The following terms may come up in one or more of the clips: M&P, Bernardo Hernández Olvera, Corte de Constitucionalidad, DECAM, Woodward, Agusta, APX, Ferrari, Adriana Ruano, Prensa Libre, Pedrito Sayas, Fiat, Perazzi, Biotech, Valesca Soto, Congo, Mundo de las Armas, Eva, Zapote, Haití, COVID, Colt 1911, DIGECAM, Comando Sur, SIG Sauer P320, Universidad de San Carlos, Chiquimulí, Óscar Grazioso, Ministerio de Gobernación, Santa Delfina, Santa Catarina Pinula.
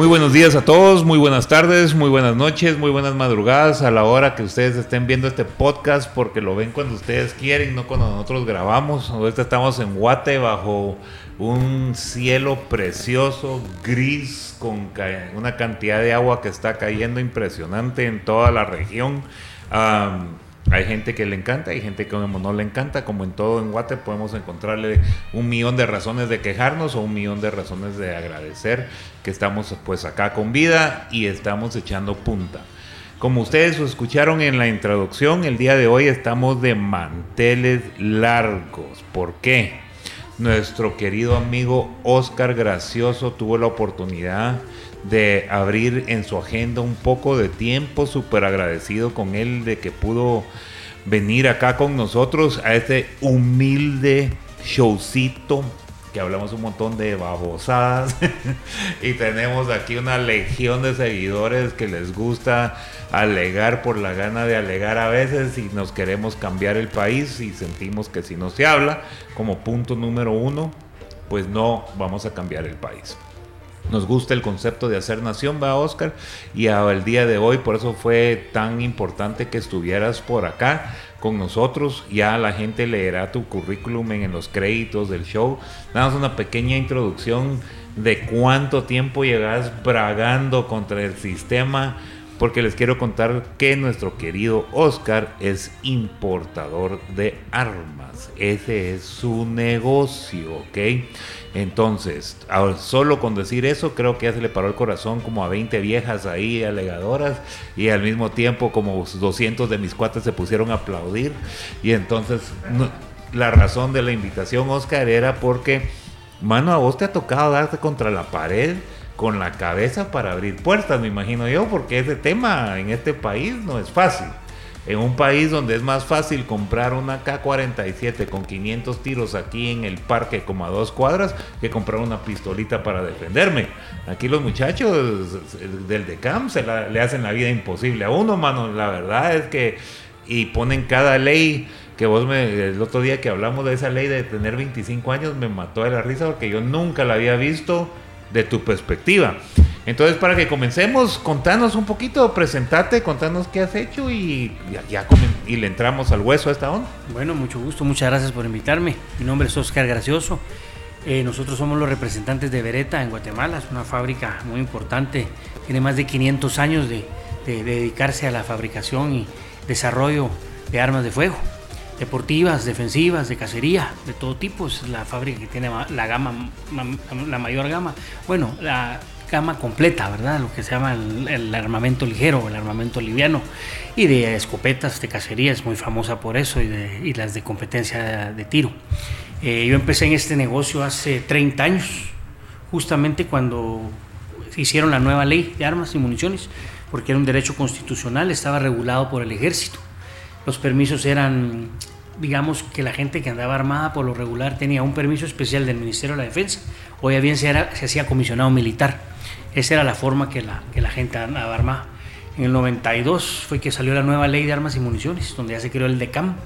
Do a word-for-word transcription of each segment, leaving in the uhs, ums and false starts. Muy buenos días a todos, muy buenas tardes, muy buenas noches, muy buenas madrugadas a la hora que ustedes estén viendo este podcast, porque lo ven cuando ustedes quieren, no cuando nosotros grabamos. Ahorita estamos en Guate bajo un cielo precioso, gris, con ca- una cantidad de agua que está cayendo impresionante en toda la región. Um, Hay gente que le encanta, hay gente que no le encanta. Como en todo en Guate, podemos encontrarle un millón de razones de quejarnos o un millón de razones de agradecer que estamos pues acá con vida y estamos echando punta. Como ustedes lo escucharon en la introducción, el día de hoy estamos de manteles largos. ¿Por qué? Nuestro querido amigo Óscar Grazioso tuvo la oportunidad de abrir en su agenda un poco de tiempo, súper agradecido con él de que pudo venir acá con nosotros a este humilde showcito, que hablamos un montón de babosadas y tenemos aquí una legión de seguidores que les gusta alegar por la gana de alegar a veces, y nos queremos cambiar el país y sentimos que si no se habla como punto número uno, pues no vamos a cambiar el país. Nos gusta el concepto de hacer nación, va, Óscar, y al día de hoy por eso fue tan importante que estuvieras por acá con nosotros. Ya la gente leerá tu currículum en, en los créditos del show. Damos una pequeña introducción de cuánto tiempo llegas bragando contra el sistema, porque les quiero contar que nuestro querido Óscar es importador de armas. Ese es su negocio, ¿ok? Entonces, solo con decir eso, creo que ya se le paró el corazón como a veinte viejas ahí alegadoras, y al mismo tiempo como doscientos de mis cuates se pusieron a aplaudir. Y entonces, no, la razón de la invitación, Óscar, era porque, mano, a vos te ha tocado darte contra la pared con la cabeza para abrir puertas, me imagino yo, porque ese tema en este país no es fácil. En un país donde es más fácil comprar una K cuarenta y siete con quinientos tiros aquí en el parque como a dos cuadras que comprar una pistolita para defenderme. Aquí los muchachos del DECAM se la, le hacen la vida imposible a uno, mano. La verdad es que, y ponen cada ley que vos me, el otro día que hablamos de esa ley de tener veinticinco años, me mató de la risa porque yo nunca la había visto de tu perspectiva. Entonces, para que comencemos, contanos un poquito, presentate, contanos qué has hecho y ya, ya comen, y le entramos al hueso a esta onda. Bueno, mucho gusto, muchas gracias por invitarme. Mi nombre es Óscar Grazioso. Eh, nosotros somos los representantes de Beretta en Guatemala. Es una fábrica muy importante. Tiene más de quinientos años de, de, de dedicarse a la fabricación y desarrollo de armas de fuego, deportivas, defensivas, de cacería, de todo tipo. Es la fábrica que tiene la gama, la mayor gama. Bueno, la gama completa, ¿verdad? Lo que se llama el, el armamento ligero, el armamento liviano, y de escopetas de cacería, es muy famosa por eso, y, de, y las de competencia de, de tiro. Eh, yo empecé en este negocio hace treinta años, justamente cuando hicieron la nueva ley de armas y municiones, porque era un derecho constitucional, estaba regulado por el ejército. Los permisos eran, digamos que la gente que andaba armada por lo regular tenía un permiso especial del Ministerio de la Defensa, o ya bien se, era, se hacía comisionado militar. Esa era la forma que la, que la gente andaba armada. En el noventa y dos fue que salió la nueva ley de armas y municiones, donde ya se creó el DECAM,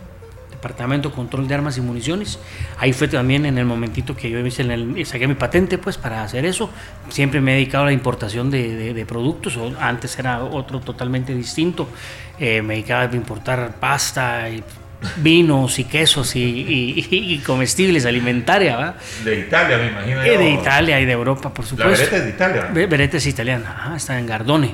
Departamento de Control de Armas y Municiones. Ahí fue también en el momentito que yo hice en el, saqué mi patente pues para hacer eso. Siempre me he dedicado a la importación de, de, de productos. Antes era otro totalmente distinto. Eh, me dedicaba a importar pasta y vinos y quesos y, y, y, y comestibles, alimentaria, ¿verdad? De Italia, me imagino. Eh, de Italia y de Europa, por supuesto. ¿La Beretta es de Italia? Beretta es italiana, ajá, está en Gardone.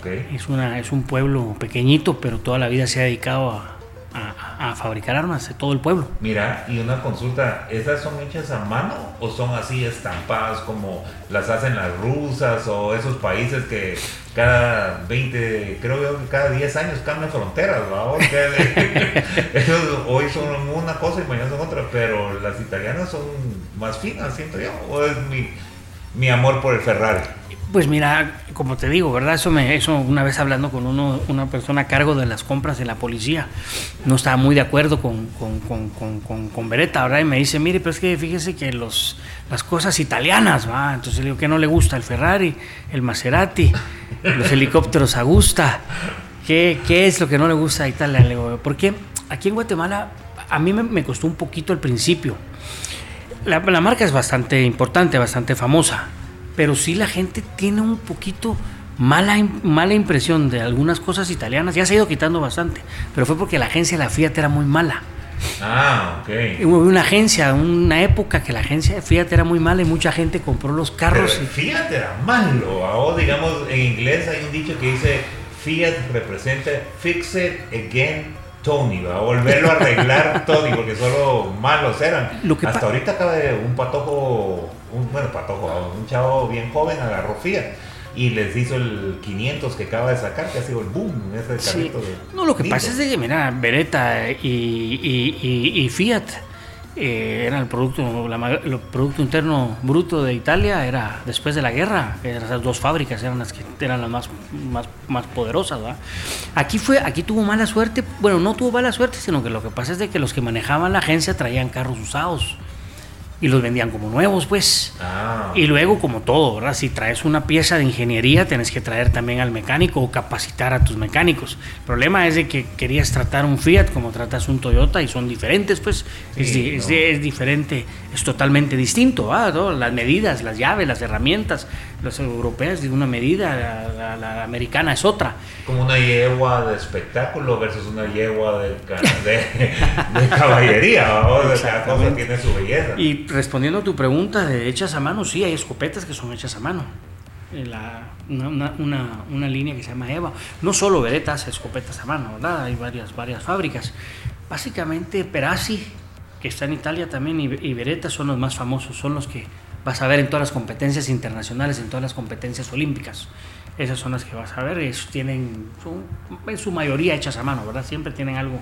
Okay. Es, una, es un pueblo pequeñito, pero toda la vida se ha dedicado a, a, a fabricar armas de todo el pueblo. Mira, y una consulta, ¿esas son hechas a mano o son así estampadas como las hacen las rusas o esos países que cada veinte, creo que cada diez años cambian fronteras, ¿verdad? Esos hoy son una cosa y mañana son otra, pero las italianas son más finas, siento yo, o es mi, mi amor por el Ferrari. Pues mira, como te digo, ¿verdad? Eso me, eso una vez hablando con uno, una persona a cargo de las compras de la policía, no estaba muy de acuerdo con, con, con, con, con, con Beretta, ¿verdad? Y me dice, mire, pero es que fíjese que los, las cosas italianas, ¿va? Entonces le digo, ¿qué no le gusta? El Ferrari, el Maserati, los helicópteros Agusta. ¿Qué, qué es lo que no le gusta a Italia? Le digo, porque aquí en Guatemala a mí me, me costó un poquito al principio. La, la marca es bastante importante, bastante famosa. pero sí la gente tiene un poquito mala, mala impresión de algunas cosas italianas. Ya se ha ido quitando bastante, pero fue porque la agencia de la Fiat era muy mala. Ah, ok. Hubo una agencia, una época que la agencia de Fiat era muy mala y mucha gente compró los carros. Pero y... Fiat era malo. Ahora, digamos, en inglés hay un dicho que dice Fiat representa fix it again Tony, va a volverlo a arreglar Tony, porque solo malos eran. Lo que Hasta pa- ahorita acaba de un patojo, un, bueno, patojo, un chavo bien joven agarró Fiat y les hizo el quinientos que acaba de sacar, que ha sido el boom en ese carrito. Sí. No, lo que pasa es que, mira, Beretta y, y, y, y Fiat eh, eran el producto, la, el producto interno bruto de Italia, era después de la guerra, esas dos fábricas eran las que eran las más, más, más poderosas, ¿verdad? Aquí fue, aquí tuvo mala suerte, bueno, no tuvo mala suerte, sino que lo que pasa es de que los que manejaban la agencia traían carros usados y los vendían como nuevos, pues. Ah. Y luego, como todo, ¿verdad? Si traes una pieza de ingeniería, tenés que traer también al mecánico o capacitar a tus mecánicos. El problema es de que querías tratar un Fiat como tratas un Toyota y son diferentes, pues. Sí, es, di- ¿no? es, di- es diferente, es totalmente distinto, ¿no? Las medidas, las llaves, las herramientas, las europeas de una medida, la, la, la americana es otra. Como una yegua de espectáculo versus una yegua de, de, de caballería, ¿no? O sea, cada cosa tiene su belleza. Y respondiendo a tu pregunta de hechas a mano, sí, hay escopetas que son hechas a mano. La, una, una, una, una línea que se llama Eva. No solo Beretta hace escopetas a mano, ¿verdad? Hay varias, varias fábricas. Básicamente Perazzi, que está en Italia también, y, y Beretta son los más famosos, son los que vas a ver en todas las competencias internacionales, en todas las competencias olímpicas. Esas son las que vas a ver. Ellos tienen, son en su mayoría hechas a mano, ¿verdad? Siempre tienen algo,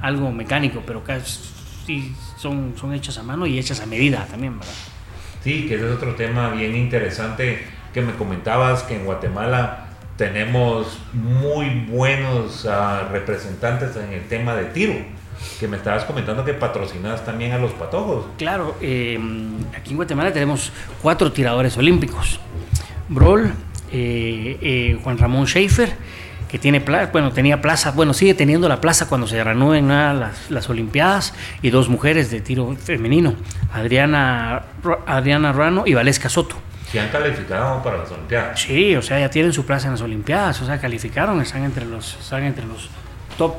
algo mecánico, pero casi... Sí, son, son hechas a mano y hechas a medida también, ¿verdad? Sí, que ese es otro tema bien interesante que me comentabas, que en Guatemala tenemos muy buenos uh, representantes en el tema de tiro, que me estabas comentando que patrocinas también a los patojos. Claro, eh, aquí en Guatemala tenemos cuatro tiradores olímpicos. Brol, eh, eh, Juan Ramón Schaefer, que tiene plaza, bueno, tenía plaza, bueno, sigue teniendo la plaza cuando se reanuden las, las Olimpiadas, y dos mujeres de tiro femenino, Adriana, Adriana Ruano y Valesca Soto. ¿Se han calificado para las Olimpiadas? Sí, o sea, ya tienen su plaza en las Olimpiadas, o sea, calificaron, están entre los, están entre los top,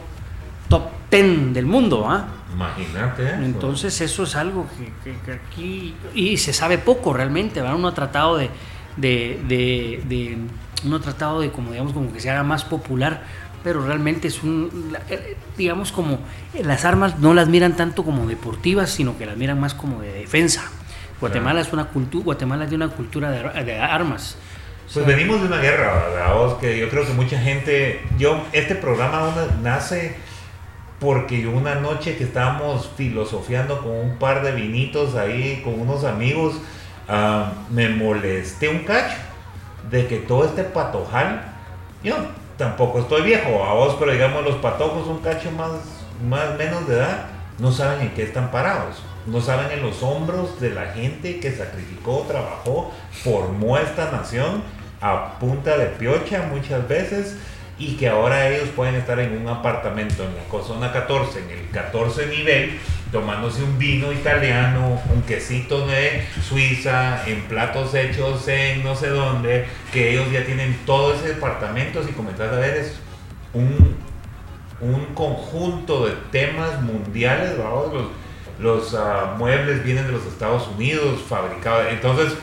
top diez del mundo, ¿ah? ¿eh? Imagínate eso. Entonces eso es algo que, que, que aquí, y se sabe poco realmente, ¿verdad? Uno ha tratado de, de, de, de uno ha tratado de, como digamos, como que se haga más popular, pero realmente es un, digamos, como las armas no las miran tanto como deportivas, sino que las miran más como de defensa. Guatemala, claro, es una cultura, Guatemala tiene una cultura de, de armas. Pues o sea, venimos de una guerra, ¿verdad? Que yo creo que mucha gente, yo, este programa nace porque una noche que estábamos filosofiando con un par de vinitos ahí, con unos amigos, uh, me molesté un cacho de que todo este patojal, yo tampoco estoy viejo a vos, pero digamos los patojos un cacho más, más menos de edad, no saben en qué están parados, no saben en los hombros de la gente que sacrificó, trabajó, formó esta nación a punta de piocha muchas veces, y que ahora ellos pueden estar en un apartamento en la zona catorce, en el catorce nivel, tomándose un vino italiano, un quesito de Suiza, en platos hechos en no sé dónde, que ellos ya tienen todos esos departamentos. Y comenzás a ver, es un, un conjunto de temas mundiales, ¿verdad? Los, los uh, muebles vienen de los Estados Unidos, fabricados, entonces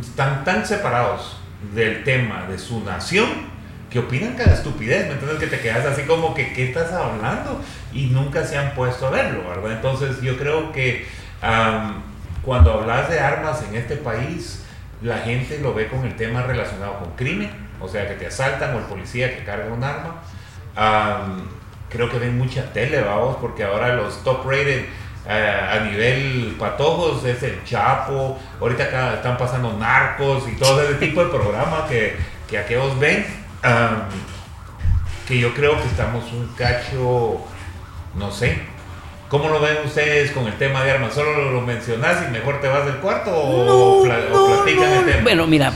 están tan separados del tema de su nación, que opinan cada estupidez, ¿me entiendes? Que te quedas así como que ¿qué estás hablando? Y nunca se han puesto a verlo, ¿verdad? Entonces yo creo que um, cuando hablas de armas en este país, la gente lo ve con el tema relacionado con crimen, o sea, que te asaltan o el policía que carga un arma. Um, creo que ven mucha tele, vamos, porque ahora los top rated Uh, a nivel patojos es el Chapo, ahorita acá están pasando Narcos y todo ese tipo de programas que, que aquellos ven, um, que yo creo que estamos un cacho, no sé, ¿cómo lo ven ustedes con el tema de armas? ¿Solo lo, lo mencionás y mejor te vas del cuarto o, no, pla- no, o platican no. el tema? Bueno, mira,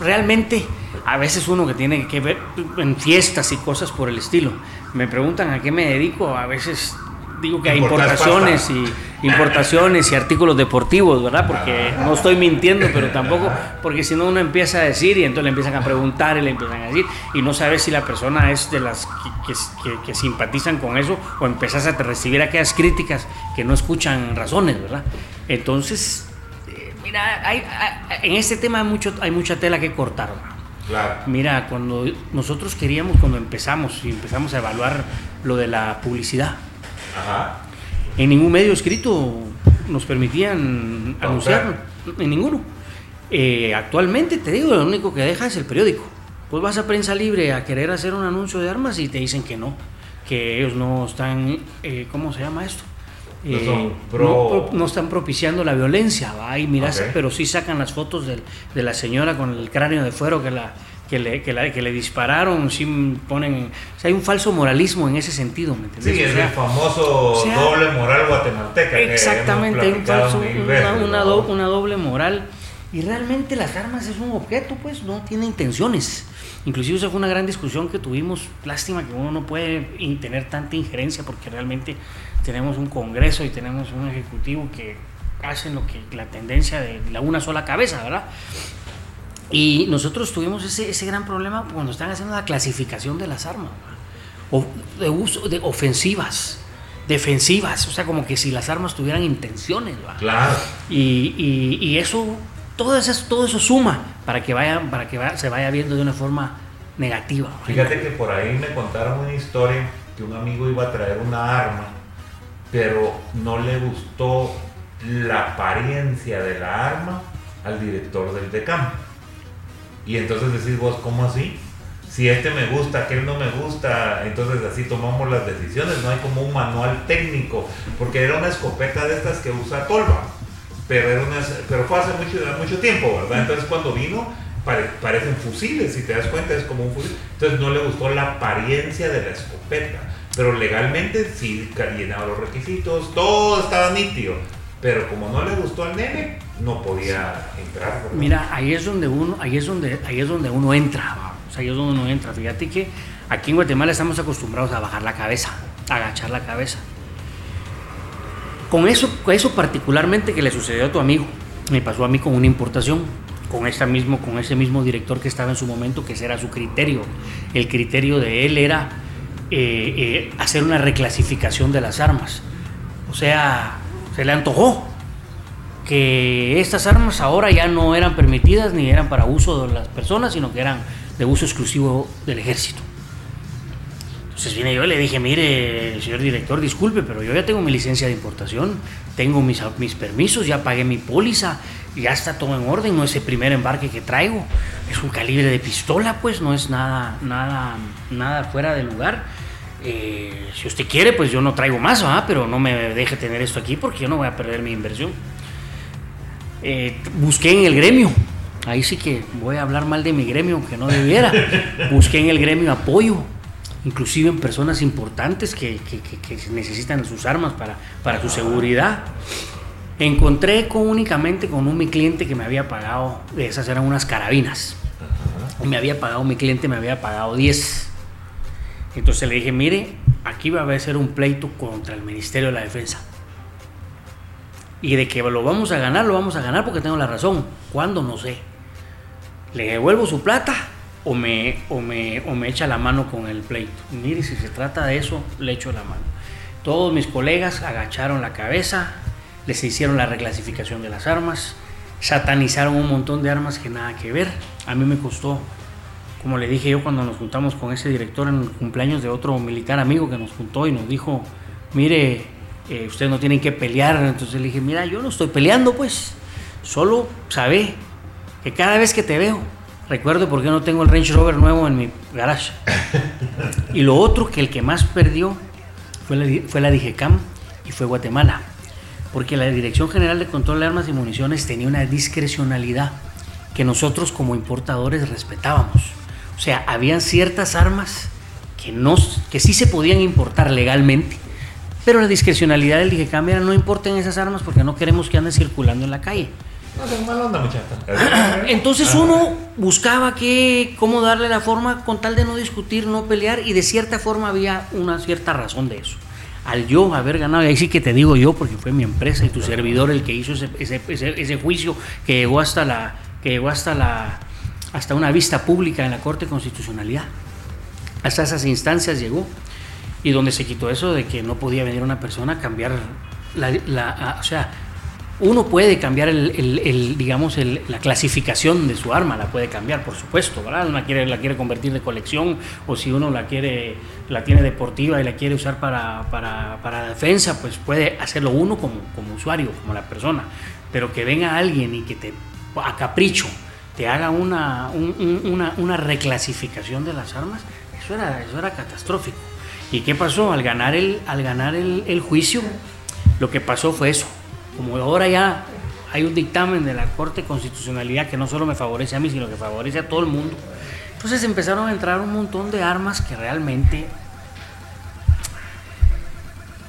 realmente a veces uno que tiene que ver en fiestas y cosas por el estilo, me preguntan a qué me dedico, a veces... digo que importaciones y importaciones y artículos deportivos, ¿verdad? Porque no estoy mintiendo, pero tampoco, porque si no uno empieza a decir y entonces le empiezan a preguntar y le empiezan a decir y no sabes si la persona es de las que, que, que, que simpatizan con eso o empezás a recibir aquellas críticas que no escuchan razones, ¿verdad? Entonces, eh, mira, hay, hay, en este tema hay, mucho, hay mucha tela que cortar, ¿verdad? Claro. Mira, cuando nosotros queríamos, cuando empezamos y empezamos a evaluar lo de la publicidad, ajá, en ningún medio escrito nos permitían comprar, anunciarlo, en ninguno. Eh, actualmente, te digo, lo único que deja es el periódico. Pues vas a Prensa Libre a querer hacer un anuncio de armas y te dicen que no, que ellos no están, eh, ¿cómo se llama esto? Eh, no, son pro... no, no están propiciando la violencia, va, y mirás, okay, pero sí sacan las fotos de, de la señora con el cráneo de fuero que la que le, que la, que le dispararon, sí ponen, o sea, hay un falso moralismo en ese sentido, ¿me entiendes? Sí, o sea, es el famoso, o sea, doble moral guatemalteca. Exactamente, hay un falso, veces, una, una, ¿no? do, una doble moral. Y realmente las armas es un objeto, pues no tiene intenciones. Inclusive esa fue una gran discusión que tuvimos. Lástima que uno no puede tener tanta injerencia porque realmente tenemos un Congreso y tenemos un Ejecutivo que hacen lo que la tendencia de la una sola cabeza, ¿verdad? Y nosotros tuvimos ese, ese gran problema cuando están haciendo la clasificación de las armas, o de uso de ofensivas, defensivas, o sea, como que si las armas tuvieran intenciones, ¿verdad? Claro. Y, y, y eso, todo eso, todo eso suma para que vayan, para que vaya, se vaya viendo de una forma negativa, ¿verdad? Fíjate que por ahí me contaron una historia que un amigo iba a traer una arma, pero no le gustó la apariencia de la arma al director del DECAM. Y entonces decís vos, ¿cómo así? Si este me gusta, aquel no me gusta, entonces así tomamos las decisiones, no hay como un manual técnico, porque era una escopeta de estas que usa Tolva, pero, era una, pero fue hace mucho, mucho tiempo, ¿verdad? Entonces cuando vino, pare, parecen fusiles, si te das cuenta es como un fusil, entonces no le gustó la apariencia de la escopeta. Pero legalmente sí llenaba los requisitos, todo estaba nítido, pero como no le gustó al nene, no podía entrar. ¿Verdad? Mira, ahí es donde uno, ahí es donde, ahí es donde uno entra, o sea, ahí es donde uno entra. Fíjate que aquí en Guatemala estamos acostumbrados a bajar la cabeza, a agachar la cabeza. Con eso, eso particularmente que le sucedió a tu amigo, me pasó a mí con una importación, con ese mismo, con ese mismo director que estaba en su momento, que ese era su criterio. El criterio de él era Eh, eh, hacer una reclasificación de las armas, o sea, se le antojó que estas armas ahora ya no eran permitidas ni eran para uso de las personas, sino que eran de uso exclusivo del ejército. Entonces vine yo y le dije, mire, señor director, disculpe, pero yo ya tengo mi licencia de importación, tengo mis, mis permisos, ya pagué mi póliza, ya está todo en orden, no es el primer embarque que traigo, es un calibre de pistola, pues no es nada, nada, nada fuera de lugar. Eh, si usted quiere, pues yo no traigo más, ¿verdad? Pero no me deje tener esto aquí porque yo no voy a perder mi inversión. Eh, busqué en el gremio, ahí sí que voy a hablar mal de mi gremio, aunque no debiera, busqué en el gremio apoyo, inclusive en personas importantes que, que, que, que necesitan sus armas para, para su seguridad. Encontré con, únicamente con un mi cliente que me había pagado, esas eran unas carabinas. Ajá. Me había pagado, mi cliente me había pagado diez. Entonces le dije, mire, aquí va a ser un pleito contra el Ministerio de la Defensa. Y de que lo vamos a ganar, lo vamos a ganar porque tengo la razón. ¿Cuándo? No sé. Le devuelvo su plata o me, o me, o me echa la mano con el pleito. Mire, si se trata de eso, le echo la mano. Todos mis colegas agacharon la cabeza. Les hicieron la reclasificación de las armas, satanizaron un montón de armas que nada que ver. A mí me costó, como le dije yo cuando nos juntamos con ese director en el cumpleaños de otro militar amigo que nos juntó y nos dijo, mire, eh, ustedes no tienen que pelear. Entonces le dije, mira, yo no estoy peleando, pues, solo sabe que cada vez que te veo, recuerdo por qué no tengo el Range Rover nuevo en mi garage. Y lo otro, que el que más perdió fue la, fue la DIGECAM y fue Guatemala. Porque la Dirección General de Control de Armas y Municiones tenía una discrecionalidad que nosotros como importadores respetábamos. O sea, habían ciertas armas que, no, que sí se podían importar legalmente, pero la discrecionalidad del DIGECAM era no importen esas armas porque no queremos que anden circulando en la calle. No sean mala onda, muchachos. Entonces uno buscaba que, cómo darle la forma con tal de no discutir, no pelear, y de cierta forma había una cierta razón de eso. al yo haber ganado, y ahí sí que te digo yo, porque fue mi empresa y tu servidor el que hizo ese, ese, ese, ese juicio que llegó hasta la, que llegó hasta la, hasta una vista pública en la Corte de Constitucionalidad. Hasta esas instancias llegó, y donde se quitó eso de que no podía venir una persona a cambiar la, la a, o sea, uno puede cambiar el, el, el digamos el, la clasificación de su arma, la puede cambiar, por supuesto, ¿verdad? Una quiere, la quiere convertir de colección, o si uno la quiere, la tiene deportiva y la quiere usar para, para, para defensa, pues puede hacerlo uno como, como usuario, como la persona, pero que venga alguien y que te, a capricho, te haga una, un, una, una reclasificación de las armas, eso era, eso era catastrófico. ¿Y qué pasó? Al ganar el, al ganar el, el juicio, lo que pasó fue eso. Como ahora ya hay un dictamen de la Corte de Constitucionalidad que no solo me favorece a mí, sino que favorece a todo el mundo, entonces empezaron a entrar un montón de armas que realmente,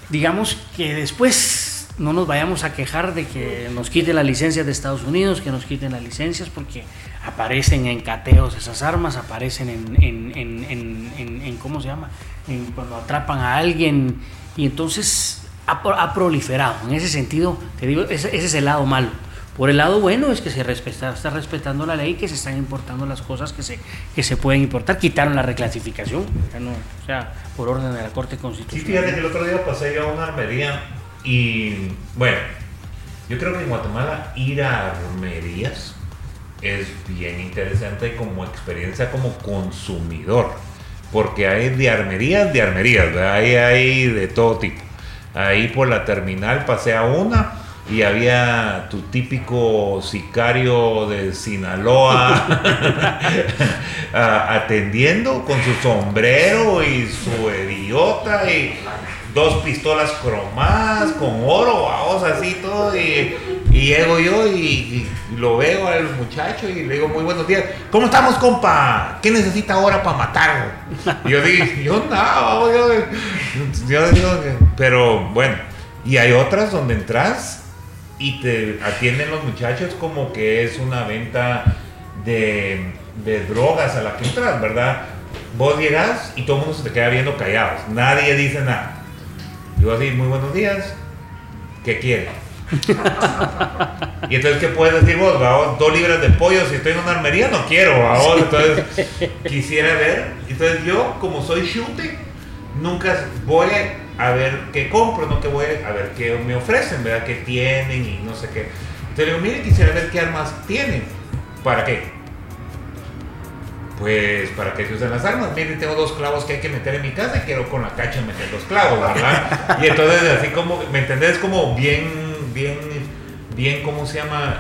digamos que después no nos vayamos a quejar de que nos quiten las licencias de Estados Unidos, que nos quiten las licencias, porque aparecen en cateos esas armas, aparecen en, en, en, en, en, en ¿cómo se llama? En, cuando atrapan a alguien, y entonces... ha proliferado. En ese sentido, te digo, ese, ese es el lado malo. Por el lado bueno es que se respeta, está respetando la ley, que se están importando las cosas que se, que se pueden importar. Quitaron la reclasificación, no, o sea, por orden de la Corte Constitucional. Sí, fíjate que el otro día pasé yo a una armería y, bueno, yo creo que en Guatemala ir a armerías es bien interesante como experiencia, como consumidor, porque hay de armerías, de armerías, hay, hay de todo tipo. Ahí por la terminal pasé a una y había tu típico sicario de Sinaloa atendiendo con su sombrero y su idiota y dos pistolas cromadas con oro, vamos, así todo. Y, y llego yo y, y lo veo al muchacho y le digo: muy buenos días, ¿cómo estamos, compa? ¿Qué necesita ahora para matarlo? Y yo digo, yo nada, no, yo, yo, yo, pero bueno. Y hay otras donde entras y te atienden los muchachos como que es una venta de, de drogas a la que entras, ¿verdad? Vos llegás y todo el mundo se te queda viendo callados, nadie dice nada. Yo así: muy buenos días, ¿qué quiere? Y entonces, ¿qué puedes decir vos? ¿Vos? Dos libras de pollo, si estoy en una armería, no quiero, ¿vos? Entonces, quisiera ver. Entonces, yo, como soy shooting, nunca voy a ver qué compro, no que voy a ver qué me ofrecen, ¿verdad? Qué tienen y no sé qué. Entonces, yo, mire, quisiera ver qué armas tienen. ¿Para qué? Pues para que se usen las armas. Miren, tengo dos clavos que hay que meter en mi casa y quiero con la cacha meter los clavos, ¿verdad? Y entonces así como, ¿me entendés? Como bien, bien, bien, ¿cómo se llama?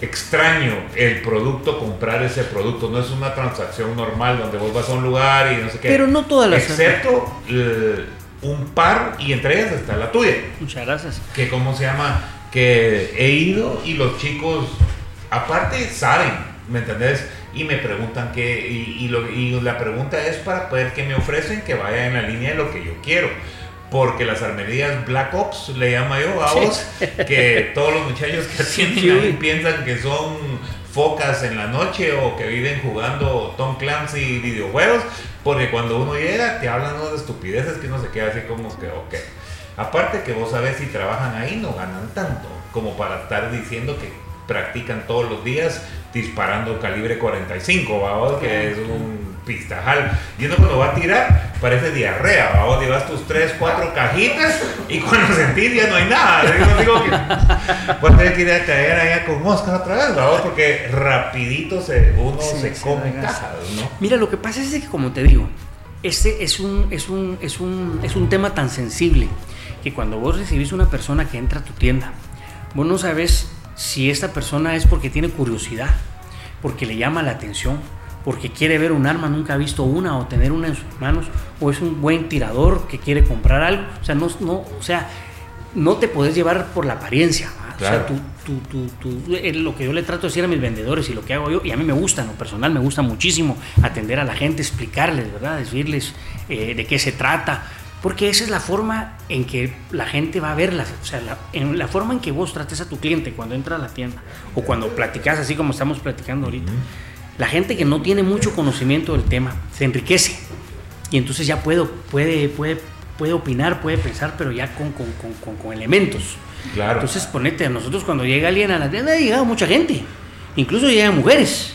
Extraño el producto, comprar ese producto. No es una transacción normal donde vos vas a un lugar y no sé qué. Pero no todas las armas. Excepto eh, un par, y entre ellas está la tuya. Muchas gracias. Que, ¿cómo se llama? Que he ido y los chicos, aparte, saben, ¿me entendés? Y me preguntan qué, y, y, lo, y la pregunta es para poder que me ofrecen, que vaya en la línea de lo que yo quiero. Porque las armerías Black Ops, le llamo yo a vos, sí, que todos los muchachos que atienden ahí piensan que son focas en la noche o que viven jugando Tom Clancy y videojuegos, porque cuando uno llega te hablan unas estupideces que uno se queda así como que, ok. Aparte que vos sabés, si trabajan ahí no ganan tanto como para estar diciendo que practican todos los días disparando calibre cuarenta y cinco, ¿va? Que es un pistajal. Y uno cuando va a tirar parece diarrea, ¿va? Llevas tus tres, cuatro cajitas y cuando sentís ya no hay nada. Yo digo que voy a tener que ir a caer allá con Óscar otra vez, ¿va? Porque rapidito se, uno sí, se come cajas, ¿no? Mira, lo que pasa es que, como te digo, este es un, es un, es un, es un tema tan sensible que cuando vos recibís una persona que entra a tu tienda, vos no sabes si esta persona es porque tiene curiosidad, porque le llama la atención, porque quiere ver un arma, nunca ha visto una, o tener una en sus manos, o es un buen tirador que quiere comprar algo. O sea, no, no, o sea, no te podés llevar por la apariencia. Claro. O sea, tú, tú, tú, tú, eh, lo que yo le trato de decir a mis vendedores y lo que hago yo, y a mí me gusta, en lo personal me gusta muchísimo atender a la gente, explicarles, ¿verdad? Decirles eh, de qué se trata. Porque esa es la forma en que la gente va a verlas, o sea, la, en la forma en que vos trates a tu cliente cuando entra a la tienda o cuando platicas así como estamos platicando ahorita. La gente que no tiene mucho conocimiento del tema se enriquece y entonces ya puede, puede, puede puede opinar, puede pensar, pero ya con, con, con, con, con elementos. Claro. Entonces, ponete, a nosotros cuando llega alguien a la tienda, ha llegado mucha gente, incluso llegan mujeres.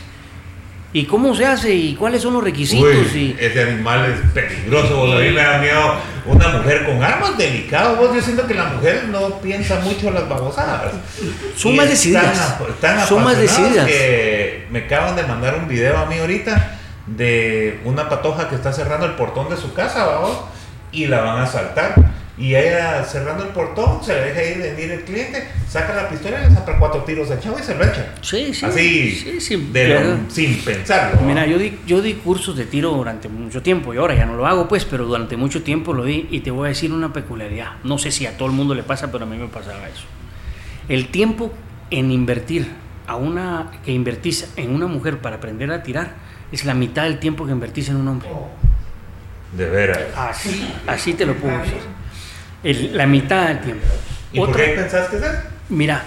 ¿Y cómo se hace? ¿Y cuáles son los requisitos? Uy, y... ese animal es peligroso, vos, a mí me da miedo una mujer con armas, delicado, vos, yo siento que la mujer no piensa mucho en las babosadas. Son y más decididas. Están son más decididas. Que me acaban de mandar un video a mí ahorita de una patoja que está cerrando el portón de su casa, vamos, y la van a asaltar. Y ella cerrando el portón, se le deja ir venir el cliente, saca la pistola y le saca cuatro tiros al chavo y se lo echa. Sí, sí. Así, sí, sí, de lo, sin pensarlo. Mira, yo di, yo di cursos de tiro durante mucho tiempo y ahora ya no lo hago, pues, pero durante mucho tiempo lo di y te voy a decir una peculiaridad. No sé si a todo el mundo le pasa, pero a mí me pasaba eso. El tiempo en invertir a una que invertís en una mujer para aprender a tirar es la mitad del tiempo que invertís en un hombre. Oh, de veras. Así, así te lo puedo decir. El, la mitad del tiempo. ¿Y Otra, por qué pensaste eso? Mira,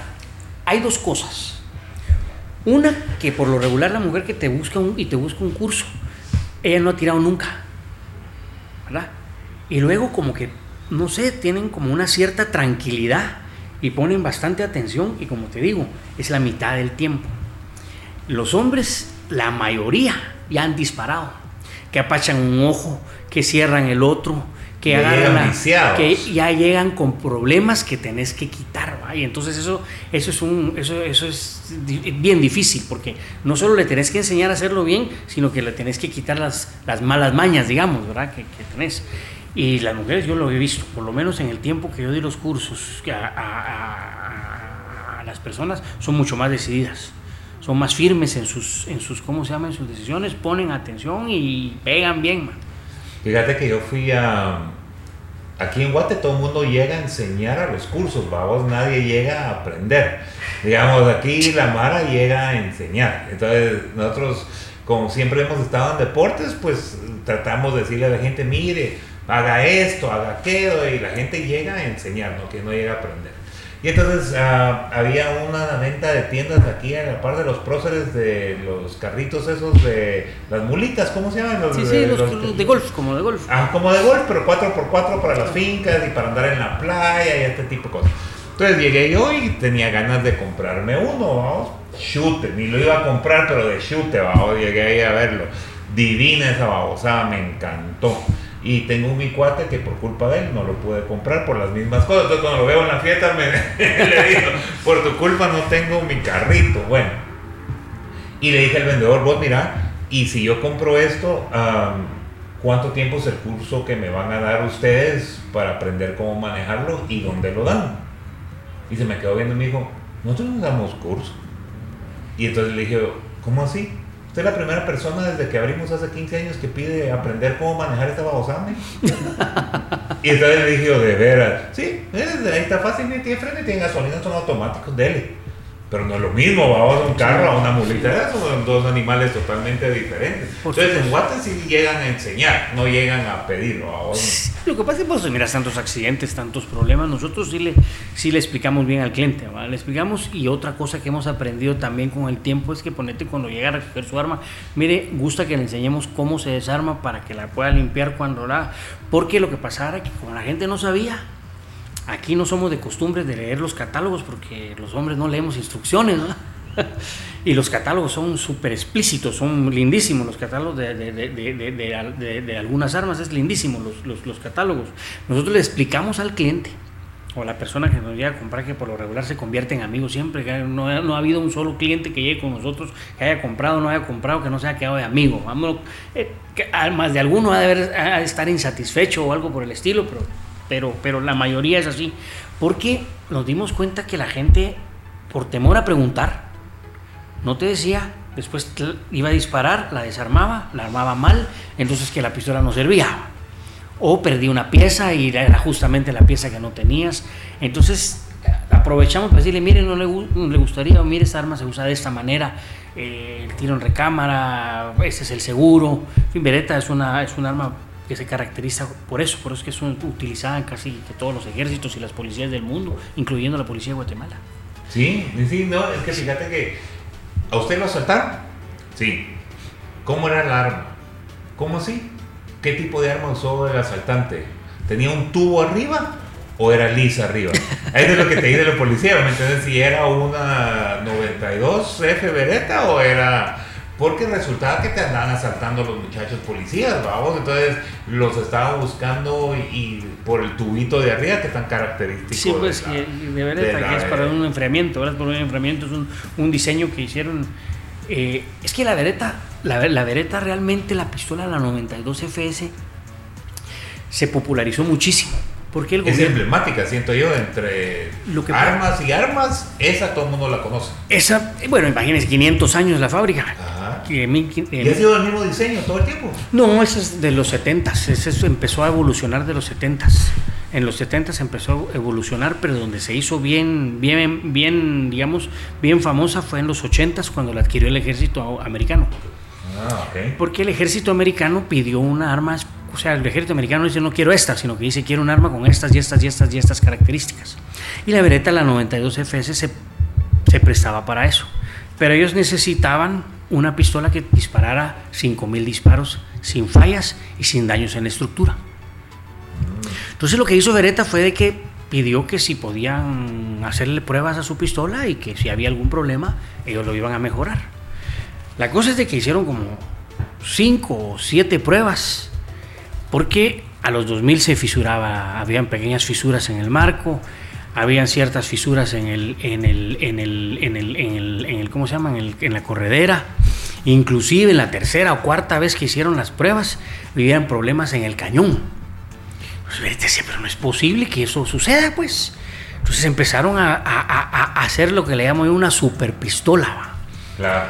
hay dos cosas. Una, que por lo regular la mujer que te busca un, y te busca un curso, ella no ha tirado nunca, ¿verdad? Y luego como que, no sé, tienen como una cierta tranquilidad y ponen bastante atención y, como te digo, es la mitad del tiempo. Los hombres, la mayoría, ya han disparado, que apachan un ojo, que cierran el otro, que agarran, que ya llegan con problemas que tenés que quitar, ¿va? Y entonces eso, eso es un, eso, eso es bien difícil, porque no solo le tenés que enseñar a hacerlo bien, sino que le tenés que quitar las, las malas mañas, digamos, ¿verdad? Que, que tenés. Y las mujeres, yo lo he visto, por lo menos en el tiempo que yo di los cursos a, a, a, a las personas, son mucho más decididas, son más firmes en sus, en sus, ¿cómo se llaman? En sus decisiones, ponen atención y pegan bien, man. Fíjate que yo fui a... Aquí en Guate todo el mundo llega a enseñar a los cursos, vamos, nadie llega a aprender. Digamos, aquí la mara llega a enseñar. Entonces nosotros, como siempre hemos estado en deportes, pues tratamos de decirle a la gente, mire, haga esto, haga aquello, y la gente llega a enseñar, no que no llega a aprender. Y entonces uh, había una venta de tiendas aquí a la par de los próceres de los carritos esos de las mulitas, ¿cómo se llaman? Los, sí, sí, los, los, los de golf, como de golf. Ah, como de golf, pero cuatro por cuatro para las fincas y para andar en la playa y este tipo de cosas. Entonces llegué yo y tenía ganas de comprarme uno, vamos, chute, ni lo iba a comprar, pero de chute, vamos, llegué ahí a verlo. Divina esa babosada, me encantó. Y tengo mi cuate que por culpa de él no lo pude comprar por las mismas cosas. Entonces cuando lo veo en la fiesta me, le digo, por tu culpa no tengo mi carrito. Bueno, y le dije al vendedor, vos mira, y si yo compro esto, um, ¿cuánto tiempo es el curso que me van a dar ustedes para aprender cómo manejarlo y dónde lo dan? Y se me quedó viendo y me dijo, nosotros no damos curso. Y entonces le dije, ¿cómo así? Usted es la primera persona desde que abrimos hace quince años que pide aprender cómo manejar esta babosada. Y entonces le dije, de veras, sí, es, ahí está fácil, tiene freno y tiene gasolina, son automáticos, dele. Pero no es lo mismo, vamos a un carro, a una mulita, son dos animales totalmente diferentes. Entonces en Guate sí llegan a enseñar, no llegan a pedirlo. Vamos. Lo que pasa es que, pues, mira, tantos accidentes, tantos problemas, nosotros sí le, sí le explicamos bien al cliente, ¿vale? Le explicamos. Y otra cosa que hemos aprendido también con el tiempo es que, ponete, cuando llega a recoger su arma, mire, gusta que le enseñemos cómo se desarma para que la pueda limpiar cuando la... Porque lo que pasaba era que como la gente no sabía, aquí no somos de costumbre de leer los catálogos porque los hombres no leemos instrucciones, ¿no? Y los catálogos son súper explícitos, son lindísimos los catálogos de, de, de, de, de, de, de, de algunas armas, es lindísimo los, los, los catálogos. Nosotros le explicamos al cliente o a la persona que nos llega a comprar, que por lo regular se convierte en amigo siempre, que no, no ha habido un solo cliente que llegue con nosotros que haya comprado, no haya comprado, que no se haya quedado de amigo. Vámonos, eh, que, más de alguno ha de, haber, ha de estar insatisfecho o algo por el estilo, pero, pero, pero la mayoría es así, porque nos dimos cuenta que la gente, por temor a preguntar, no te decía, después iba a disparar, la desarmaba, la armaba mal, entonces que la pistola no servía. O perdí una pieza y era justamente la pieza que no tenías. Entonces aprovechamos para decirle, mire, no le, no le gustaría, o mire, esta arma se usa de esta manera, eh, el tiro en recámara, ese es el seguro. En fin, Beretta es una, es un arma que se caracteriza por eso, por eso es que son utilizadas en casi que todos los ejércitos y las policías del mundo, incluyendo la policía de Guatemala. Sí, sí, no, es que fíjate que... ¿A usted lo asaltaron? Sí. ¿Cómo era el arma? ¿Cómo así? ¿Qué tipo de arma usó el asaltante? ¿Tenía un tubo arriba o era lisa arriba? Ahí es lo que te dicen los policías, ¿me entiendes? Si era una noventa y dos F Beretta o era... Porque resultaba que te andaban asaltando los muchachos policías, vamos, entonces los estaban buscando y, y por el tubito de arriba que es tan característico. Sí, pues, de, la, y de Beretta, de la, que es para un enfriamiento, ¿verdad? Por un enfriamiento, es un, un diseño que hicieron. Eh, es que la Beretta, la, la Beretta realmente, la pistola, la noventa y dos F S, se popularizó muchísimo. Porque el gobierno, es emblemática, siento yo, entre lo que armas y armas, esa todo el mundo la conoce. Esa, bueno, imagínense, quinientos años la fábrica. Ajá. Que, mi, que, ¿Y eh, ha sido el mismo diseño todo el tiempo? No, eso es de los setentas, eso empezó a evolucionar de los setentas. En los setentas empezó a evolucionar, pero donde se hizo bien, bien, bien, digamos, bien famosa fue en los ochentas, cuando la adquirió el ejército americano. Ah, okay. Porque el ejército americano pidió una arma, o sea, el ejército americano dice no quiero esta, sino que dice quiero un arma con estas y estas y estas y estas características. Y la Beretta, la noventa y dos F S, se, se prestaba para eso. Pero ellos necesitaban una pistola que disparara cinco mil disparos sin fallas y sin daños en la estructura. Entonces lo que hizo Beretta fue de que pidió que si podían hacerle pruebas a su pistola y que si había algún problema ellos lo iban a mejorar. La cosa es de que hicieron como cinco o siete pruebas, porque a los dos mil se fisuraba, habían pequeñas fisuras en el marco, habían ciertas fisuras en el en el en el en el en el, en el ¿cómo se llama? En, el, en la corredera. Inclusive en la tercera o cuarta vez que hicieron las pruebas, vivían problemas en el cañón. Pues decía, pero no es posible que eso suceda, pues. Entonces empezaron a, a, a, a hacer lo que le llamo yo una superpistola. Claro.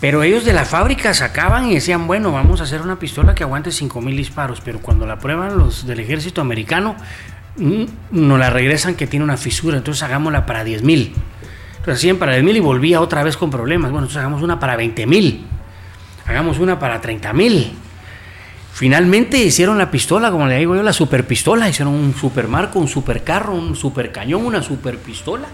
Pero ellos de la fábrica sacaban y decían, bueno, vamos a hacer una pistola que aguante cinco mil disparos. Pero cuando la prueban los del ejército americano, nos la regresan que tiene una fisura. Entonces hagámosla para diez mil. Entonces hacían para diez mil y volvía otra vez con problemas. Bueno, entonces hagamos una para veinte mil. Hagamos una para treinta mil. Finalmente hicieron la pistola, como le digo yo, la superpistola. Hicieron un supermarco, un supercarro, un supercañón, una superpistola.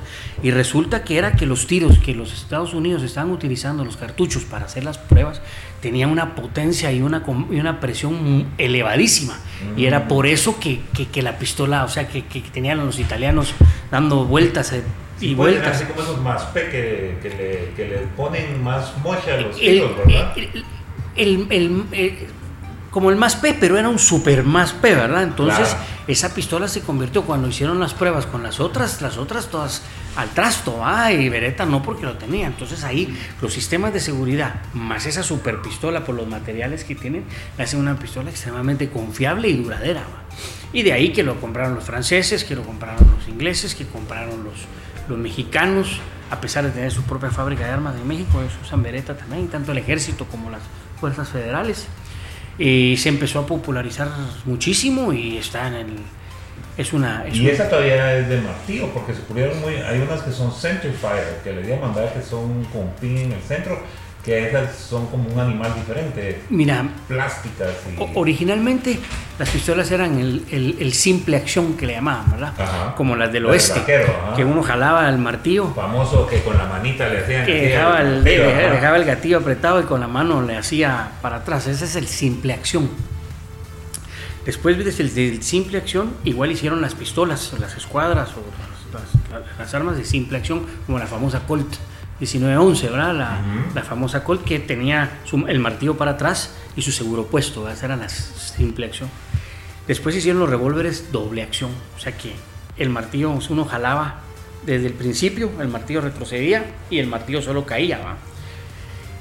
Y resulta que era que los tiros que los Estados Unidos estaban utilizando, los cartuchos, para hacer las pruebas, tenían una potencia y una, y una presión elevadísima. Mm. Y era por eso que, que, que la pistola, o sea, que, que tenían los italianos dando vueltas... Eh, y sí, vueltas. Así como esos maspe que, que, le, que le ponen más mocha a los el, tiros, ¿verdad? El... el, el, el, el como el M and P, pero era un super M and P, ¿verdad? Entonces, claro, esa pistola se convirtió, cuando hicieron las pruebas con las otras, las otras todas al trasto, ah, y Beretta no, porque lo tenía. Entonces ahí los sistemas de seguridad, más esa super pistola por los materiales que tienen, la hacen una pistola extremadamente confiable y duradera, ¿va? Y de ahí que lo compraron los franceses, que lo compraron los ingleses, que compraron los, los mexicanos, a pesar de tener su propia fábrica de armas en México, ellos usan Beretta también, tanto el ejército como las fuerzas federales. Y se empezó a popularizar muchísimo y está en el... Es una... Es y esa un... todavía es de martillo, porque se pulieron muy... Hay unas que son centrifugadas, que les voy a mandar, que son con pin en el centro, que esas son como un animal diferente. Mira, plásticas y... Originalmente las pistolas eran el, el, el simple acción que le llamaban, ¿verdad? Ajá. Como las del oeste, taquero, que uno jalaba el martillo. Famoso que con la manita le hacían... Que dejaba el, el, gatillo, el, dejaba el gatillo apretado y con la mano le hacía para atrás. Ese es el simple acción. Después desde el, del simple acción igual hicieron las pistolas, las escuadras o las, las, las armas de simple acción, como la famosa Colt diecinueve once, ¿verdad? La, uh-huh. la famosa Colt, que tenía su, el martillo para atrás y su seguro puesto, ¿verdad? Esa era la simple acción. Después hicieron los revólveres doble acción, o sea que el martillo uno jalaba desde el principio, el martillo retrocedía y el martillo solo caía, ¿verdad?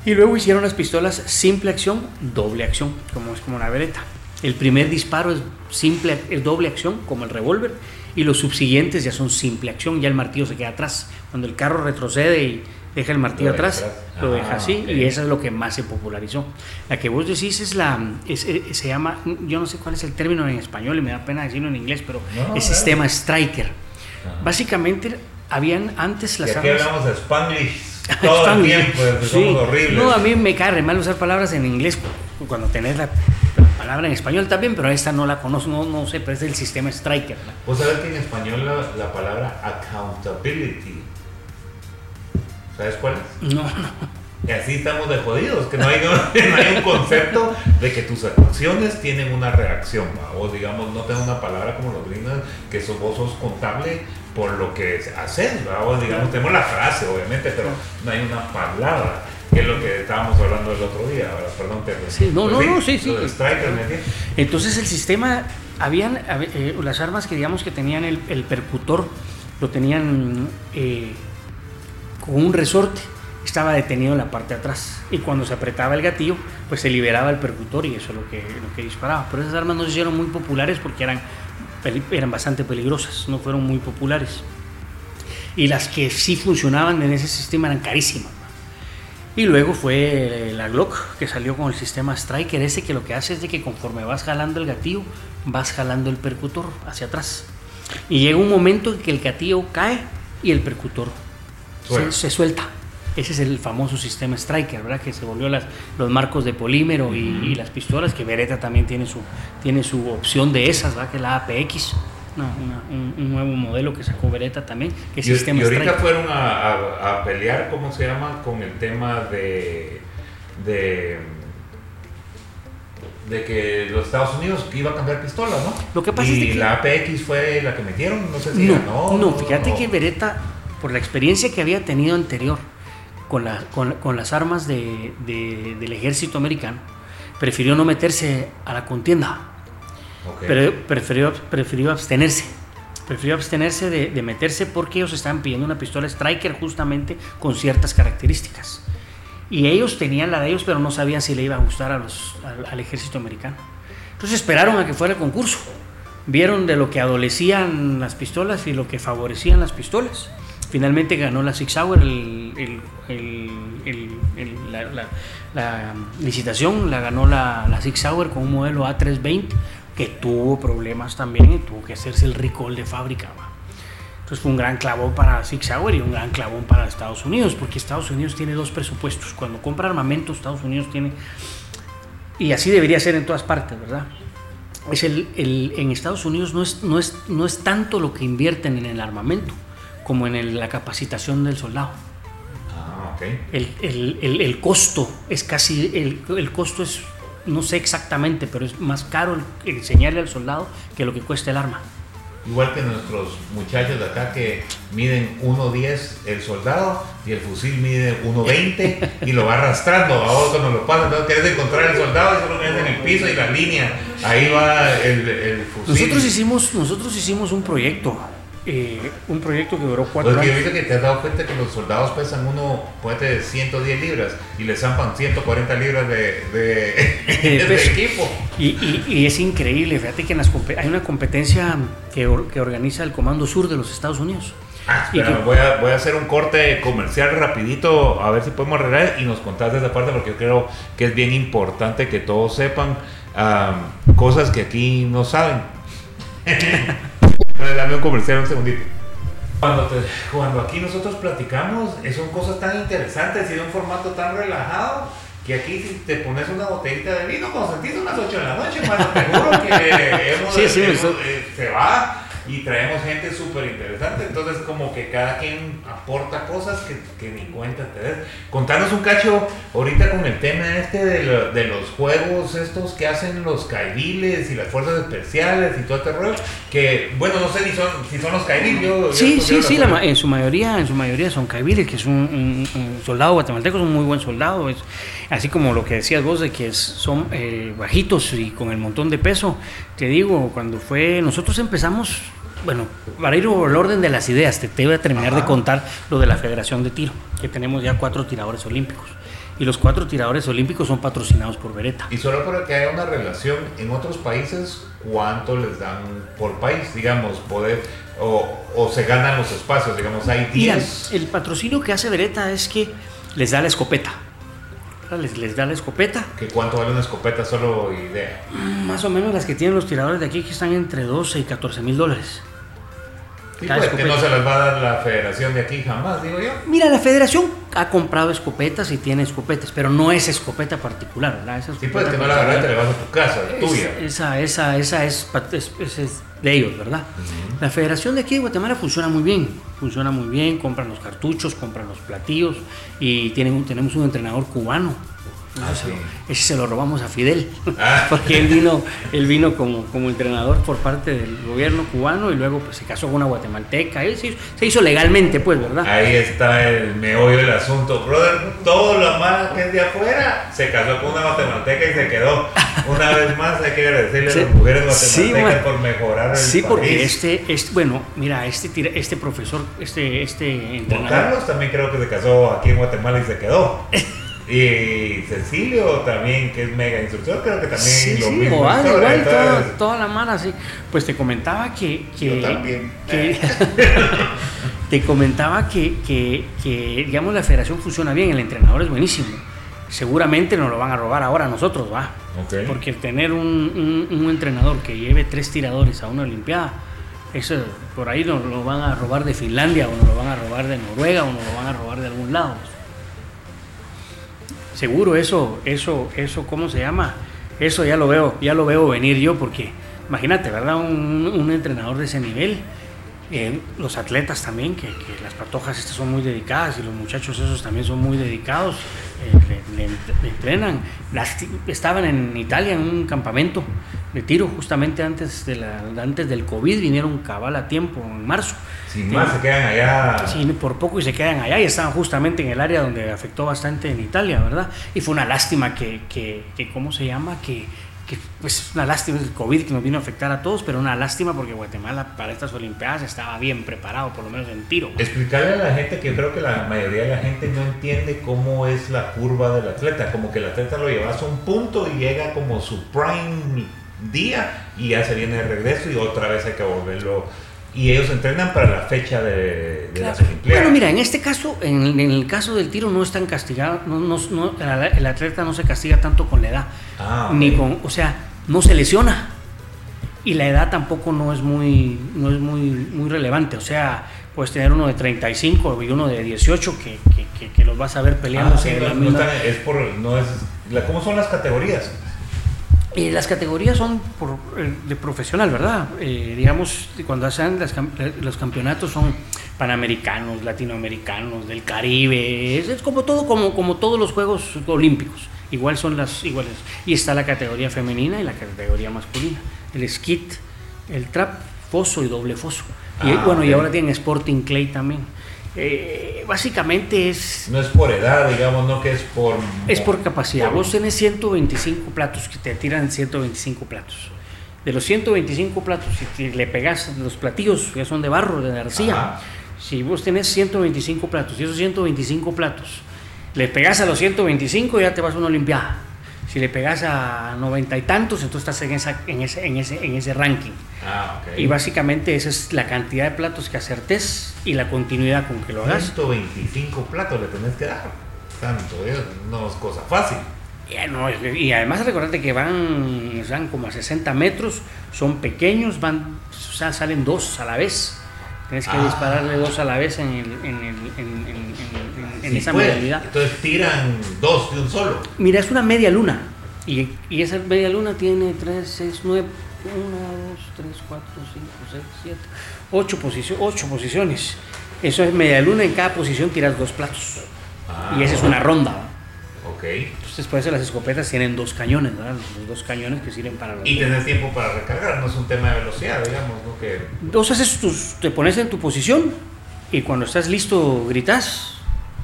Y luego hicieron las pistolas simple acción, doble acción, como es como la Beretta. El primer disparo es simple, es doble acción, como el revólver, y los subsiguientes ya son simple acción, ya el martillo se queda atrás. Cuando el carro retrocede y deja el martillo atrás, atrás, lo deja ah, así, okay. Y esa es lo que más se popularizó. La que vos decís es la, es, es, se llama, yo no sé cuál es el término en español y me da pena decirlo en inglés, pero no, el sistema striker. Ajá. Básicamente, habían antes las armas... Y aquí hablamos de Spanglish todo Spanglish. El tiempo, sí. Somos horribles. No, a mí me cae mal usar palabras en inglés cuando tenés la... palabra en español también, pero esta no la conozco, no, no sé, pero es del sistema striker, ¿verdad? Vos sabés que en español la, la palabra accountability, ¿sabes cuál es? No, no. Y así estamos de jodidos, que no hay, no hay un concepto de que tus acciones tienen una reacción, ¿va? O digamos, no tengo una palabra como los gringos, que sos, vos sos contable por lo que haces, ¿va? O digamos, tenemos la frase, obviamente, pero no hay una palabra, que es lo que estábamos hablando el otro día, ¿verdad? Perdón, te sí, no, pues, no, no, sí, sí. Los strikers, ¿me entiendes? Entonces el sistema, habían eh, las armas que digamos que tenían el, el percutor, lo tenían eh, con un resorte. Estaba detenido en la parte de atrás y cuando se apretaba el gatillo pues se liberaba el percutor y eso es lo que, lo que disparaba. Pero esas armas no se hicieron muy populares porque eran, eran bastante peligrosas, no fueron muy populares, y las que sí funcionaban en ese sistema eran carísimas. Y luego fue la Glock, que salió con el sistema Striker ese, que lo que hace es de que conforme vas jalando el gatillo vas jalando el percutor hacia atrás y llega un momento en que el gatillo cae y el percutor bueno. se, se suelta. Ese es el famoso sistema Striker, ¿verdad? Que se volvió las, los marcos de polímero y, mm. y las pistolas, que Beretta también tiene su, tiene su opción de esas, ¿verdad? Que es la A P X, no, una, un, un nuevo modelo que sacó Beretta también, que es y, sistema y ahorita Striker. Fueron a, a, a pelear, ¿cómo se llama? Con el tema de... de de que los Estados Unidos iba a cambiar pistolas, ¿no? Lo que pasa y es de que la A P X fue la que metieron, no sé si no, era, no, no, fíjate no. que Beretta, por la experiencia que había tenido anterior con, la, con, con las armas de, de, del ejército americano, prefirió no meterse a la contienda. Okay. Pero prefirió, prefirió abstenerse, prefirió abstenerse de, de meterse porque ellos estaban pidiendo una pistola Striker justamente con ciertas características. Y ellos tenían la de ellos, pero no sabían si le iba a gustar a los, al, al ejército americano. Entonces esperaron a que fuera el concurso. Vieron de lo que adolecían las pistolas y lo que favorecían las pistolas. Finalmente ganó la SIG Sauer el, el, el, el, el, la, la, la licitación, la ganó la, la SIG Sauer con un modelo A trescientos veinte que tuvo problemas también y tuvo que hacerse el recall de fábrica, ¿va? Entonces fue un gran clavón para SIG Sauer y un gran clavón para Estados Unidos, porque Estados Unidos tiene dos presupuestos. Cuando compra armamento, Estados Unidos tiene, y así debería ser en todas partes, ¿verdad? Es el, el, en Estados Unidos no es, no, es, no es tanto lo que invierten en el armamento como en el, la capacitación del soldado. Ah, okay. el, el, el, el costo es casi, el, el costo es, no sé exactamente, pero es más caro el, el enseñarle al soldado que lo que cuesta el arma. Igual que nuestros muchachos de acá que miden uno diez el soldado y el fusil mide uno veinte y lo va arrastrando, ahora cuando lo pasa, entonces querés encontrar el soldado y solo miras en el piso y la línea, ahí va el, el fusil. Nosotros hicimos, nosotros hicimos un proyecto, eh, un proyecto que duró cuatro años. Yo he visto que te has dado cuenta que los soldados pesan uno, ponete de ciento diez libras y le zampan ciento cuarenta libras de, de, de, de equipo. Y, y, y es increíble, fíjate que en las, hay una competencia que, or, que organiza el Comando Sur de los Estados Unidos. Ah, espera, que, voy, a, voy a hacer un corte comercial rapidito, a ver si podemos arreglar y nos contás de esa parte, porque yo creo que es bien importante que todos sepan um, cosas que aquí no saben. Dame un comercial, un segundito. Cuando, te, cuando aquí nosotros platicamos, son cosas tan interesantes y de un formato tan relajado, que aquí si te pones una botellita de vino, cuando sentís unas ocho de la noche, hermano, te juro que hemos, sí, sí, hemos, sí. Eh, se va y traemos gente súper interesante. Entonces, como que cada quien aporta cosas que, que ni cuenta te des. Contanos un cacho ahorita con el tema este de, lo, de los juegos estos que hacen los caibiles y las fuerzas especiales y todo este rollo, que bueno, no sé ni son, si son los caibiles. Yo, sí, yo sí, sí, la ma- en su mayoría en su mayoría son caibiles, que es un, un, un soldado guatemalteco, es un muy buen soldado, es, así como lo que decías vos de que es, son eh, bajitos y con el montón de peso. Te digo, cuando fue, nosotros empezamos, bueno, para ir por el orden de las ideas, te, te voy a terminar Ajá. de contar lo de la Federación de Tiro, que tenemos ya cuatro tiradores olímpicos. Y los cuatro tiradores olímpicos son patrocinados por Beretta. Y solo para que haya una relación, en otros países, ¿cuánto les dan por país? Digamos, poder, o, o se ganan los espacios, digamos, hay diez. Mira, el patrocinio que hace Beretta es que les da la escopeta. Les, les da la escopeta. ¿Qué cuánto vale una escopeta? Solo idea. Más o menos las que tienen los tiradores de aquí, que están entre doce y catorce mil dólares. Sí, pues, que no se las va a dar la federación de aquí jamás, digo yo. Mira, la federación ha comprado escopetas y tiene escopetas, pero no es escopeta particular, ¿verdad? Esa escopeta, sí, pues que no la agarraste, le vas a tu casa, es tuya. Esa, esa, esa es, es, es, es de ellos, ¿verdad? Uh-huh. La Federación de aquí de Guatemala funciona muy bien, funciona muy bien, compran los cartuchos, compran los platillos y tienen un, tenemos un entrenador cubano. Ah, sí. Ese se lo robamos a Fidel, ah. porque él vino, él vino como, como entrenador por parte del gobierno cubano y luego pues, se casó con una guatemalteca. Él se hizo, se hizo legalmente, pues, ¿verdad? Ahí está el meollo del asunto, brother. Todo lo más que es de afuera se casó con una guatemalteca y se quedó. Una vez más hay que agradecerle sí, a las mujeres guatemaltecas sí, por mejorar el sí, país. Sí, porque este, este, bueno, mira, este, este profesor, este, este entrenador. Juan Carlos también creo que se casó aquí en Guatemala y se quedó. Y Cecilio también, que es mega instructor, creo que también sí, lo sí, mismo. Sí, vale, igual, toda, toda la mano así. Pues te comentaba que... que Yo también. Que, te comentaba que, que, que, digamos, la federación funciona bien, el entrenador es buenísimo. Seguramente nos lo van a robar ahora a nosotros, va. Okay. Porque tener un, un, un entrenador que lleve tres tiradores a una olimpiada, eso por ahí nos lo van a robar de Finlandia, o nos lo van a robar de Noruega, o nos lo van a robar de algún lado. Seguro eso, eso, eso, ¿cómo se llama? Eso ya lo veo, ya lo veo venir yo, porque imagínate, ¿verdad? Un, un entrenador de ese nivel, eh, los atletas también, que, que las patojas estas son muy dedicadas y los muchachos esos también son muy dedicados, eh, le, le, le entrenan. Las, estaban en Italia en un campamento de tiro justamente antes de la, antes del COVID, vinieron cabal a tiempo en marzo. Sin más, eh, se quedan allá. Sí, por poco y se quedan allá y estaban justamente en el área donde afectó bastante en Italia, ¿verdad? Y fue una lástima que, que, que ¿cómo se llama? Que, que pues una lástima el COVID que nos vino a afectar a todos, pero una lástima porque Guatemala para estas Olimpiadas estaba bien preparado, por lo menos en tiro. Explicarle a la gente, que yo creo que la mayoría de la gente no entiende cómo es la curva del atleta, como que el atleta lo llevas a un punto y llega como su prime día y ya se viene de regreso y otra vez hay que volverlo, y ellos entrenan para la fecha de, de claro. las Olimpiadas. Bueno, mira, en este caso, en, en el caso del tiro no están castigados, no, no, no, el atleta no se castiga tanto con la edad, ah, okay. ni con, o sea, no se lesiona y la edad tampoco no es muy, no es muy, muy relevante, o sea, puedes tener uno de treinta y cinco y uno de dieciocho que, que, que, que los vas a ver peleando. Ah, sí, no, no están, es por, no es, la, ¿cómo son las categorías? Eh, las categorías son por, eh, de profesional, ¿verdad? Eh, digamos, cuando hacen las, los campeonatos son panamericanos, latinoamericanos, del Caribe, es, es como todo, como, como todos los Juegos Olímpicos, igual son las iguales. Y está la categoría femenina y la categoría masculina, el skit, el trap, foso y doble foso. Ah, y bueno, okay. y ahora tienen Sporting Clay también. Eh, básicamente es... No es por edad, digamos, no que es por... Es por capacidad. Por... Vos tenés ciento veinticinco platos, que te tiran ciento veinticinco platos. De los ciento veinticinco platos, si le pegas los platillos, que son de barro, de arcilla, ajá. si vos tenés ciento veinticinco platos, y esos ciento veinticinco platos, le pegas a los ciento veinticinco y ya te vas a una olimpiada. Si le pegas a noventa y tantos, entonces estás en, esa, en, ese, en, ese, en ese ranking. Ah, okay. Y básicamente esa es la cantidad de platos que acertes y la continuidad con que lo hagas. ciento veinticinco platos le tenés que dar. Santo Dios, no es cosa fácil. Y, no, y además recordate que van, van como a sesenta metros, son pequeños, van, o sea, salen dos a la vez. Tienes que ah. dispararle dos a la vez en, el, en, el, en, en, en, en sí, esa pues, modalidad. Entonces tiran dos de un solo. Mira, es una media luna. Y, y esa media luna tiene tres, seis, nueve, uno, dos, tres, cuatro, cinco, seis, siete, ocho posiciones. ocho posiciones. Eso es media luna. En cada posición tiras dos platos. Ah. Y esa es una ronda. Okay. Entonces por eso las escopetas tienen dos cañones, ¿verdad? Los dos cañones que sirven para... Y tenés tiempo para recargar, no es un tema de velocidad, digamos, ¿no? Que... O sea, haces tus, te pones en tu posición y cuando estás listo gritas,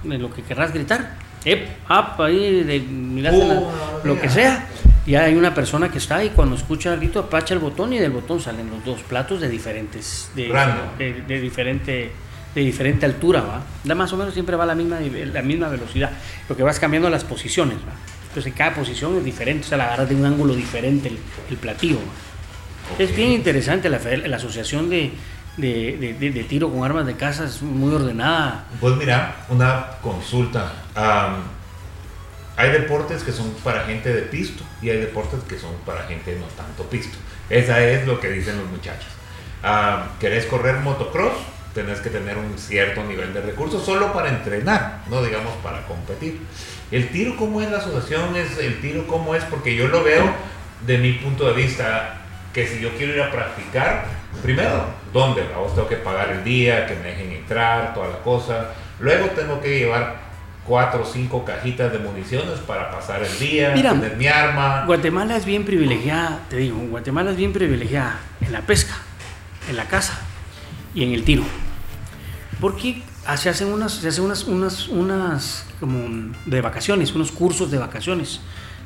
lo que querrás gritar, ep, up, ahí, de, miraste oh, la, lo mira. que sea, y hay una persona que está y cuando escucha el grito apacha el botón y del botón salen los dos platos de diferentes... De, de, de, de diferente... de diferente altura, ¿va? Da más o menos siempre va a la misma, la misma velocidad, lo que vas cambiando las posiciones, ¿va? Entonces cada posición es diferente, o sea, la agarras de un ángulo diferente el, el platillo, ¿va? Okay. Es bien interesante, la, la asociación de, de, de, de, de tiro con armas de caza es muy ordenada. Pues mira, una consulta, um, hay deportes que son para gente de pisto y hay deportes que son para gente no tanto pisto, esa es lo que dicen los muchachos. Um, ¿querés correr motocross? Tenés que tener un cierto nivel de recursos solo para entrenar, no digamos para competir. El tiro, ¿cómo es la asociación? ¿Es el tiro, cómo es? Porque yo lo veo de mi punto de vista. que si yo quiero ir a practicar, primero, ¿dónde? A vos tengo que pagar el día, que me dejen entrar, todas las cosas. Luego tengo que llevar cuatro o cinco cajitas de municiones para pasar el día, mira, tener mi arma. Guatemala es bien privilegiada, te digo, Guatemala es bien privilegiada en la pesca, en la caza y en el tiro. Porque se hacen unas, se hacen unas, unas, unas como de vacaciones, unos cursos de vacaciones,